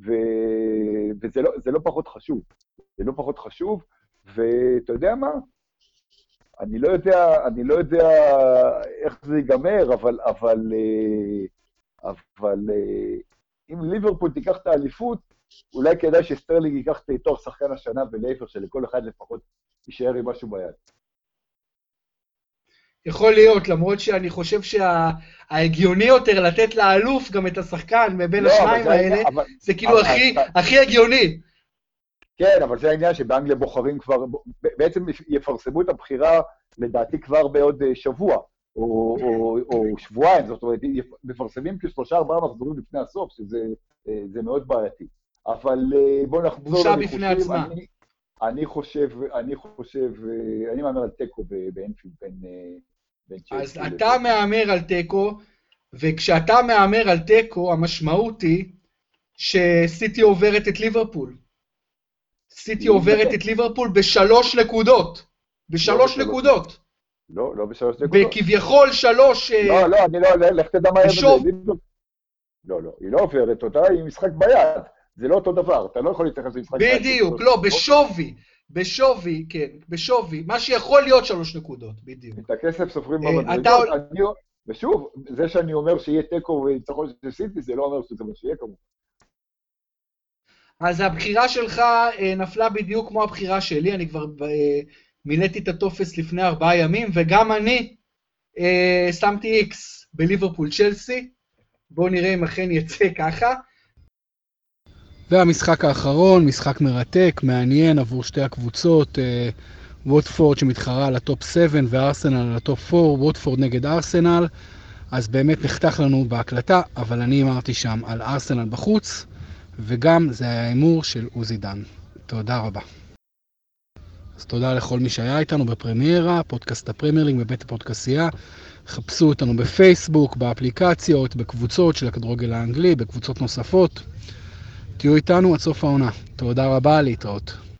וזה לא פחות חשוב. זה לא פחות חשוב, ואתה יודע מה? אני לא יודע איך זה ייגמר, אבל אם ליברפול תיקח את האליפות, אולי כדאי שסטרלינג ייקח את תואר שחקן השנה ולהיפך שלכל אחד לפחות יישאר עם משהו ביד. יכול להיות, למרות שאני חושב שההגיוני יותר לתת לאלוף גם את השחקן מבין השניים האלה, זה כאילו הכי הגיוני. כן, אבל זה העניין שבאנגליה בוחרים כבר, בעצם יפרסמו את הבחירה לדעתי כבר בעוד שבוע, או שבועיים, זאת אומרת, מפרסמים כ3-4 מחזורים לפני הסוף, שזה מאוד בעייתי. אבל בואו נחזור... בושה בפני עצמה. אני מאמר על טקו באנפילד בין צ'לסי. אז אתה מאמר על טקו, וכשאתה מאמר על טקו, המשמעות היא שסיטי עוברת את ליברפול. סיטי עוברת את ליברפול ב3 נקודות. ב3 נקודות. לא ב3 נקודות. בכביכול 3... לא, אני לא, לך תדע מה יהיה. לא, היא לא עוברת אותה, היא משחק ביד. זה לא אותו דבר, אתה לא יכול להתייחס למשחק ביד. בדיוק, לא, בשווי. בשווי, כן, בשווי. מה שיכול להיות 3 נקודות, בדיוק. את הכסף סופרים במדרגות. ושוב, זה שאני אומר שיהיה טקו וצריכו של סיטי, זה לא אומר שזה מה שיהיה כמובן. אז הבחירה שלך נפלה בדיוק כמו הבחירה שלי, אני כבר מילאתי את הטופס לפני 4 ימים, וגם אני שמתי איקס בליברפול צ'לסי, בואו נראה אם אכן יצא ככה. והמשחק האחרון, משחק מרתק, מעניין עבור שתי הקבוצות, ווטפורד שמתחרה על הטופ 7 וארסנל על הטופ 4, ווטפורד נגד ארסנל, אז באמת נחתך לנו בהקלטה, אבל אני אמרתי שם על ארסנל בחוץ, וגם זה היה האימור של עוזי דן. תודה רבה. אז תודה לכל מי שהיה איתנו בפרמיירה, פודקאסט הפרמייר-ליג בבית הפודקאסייה. חפשו אותנו בפייסבוק, באפליקציות, בקבוצות של הכדורגל האנגלי, בקבוצות נוספות. תהיו איתנו עד סוף העונה. תודה רבה, להתראות.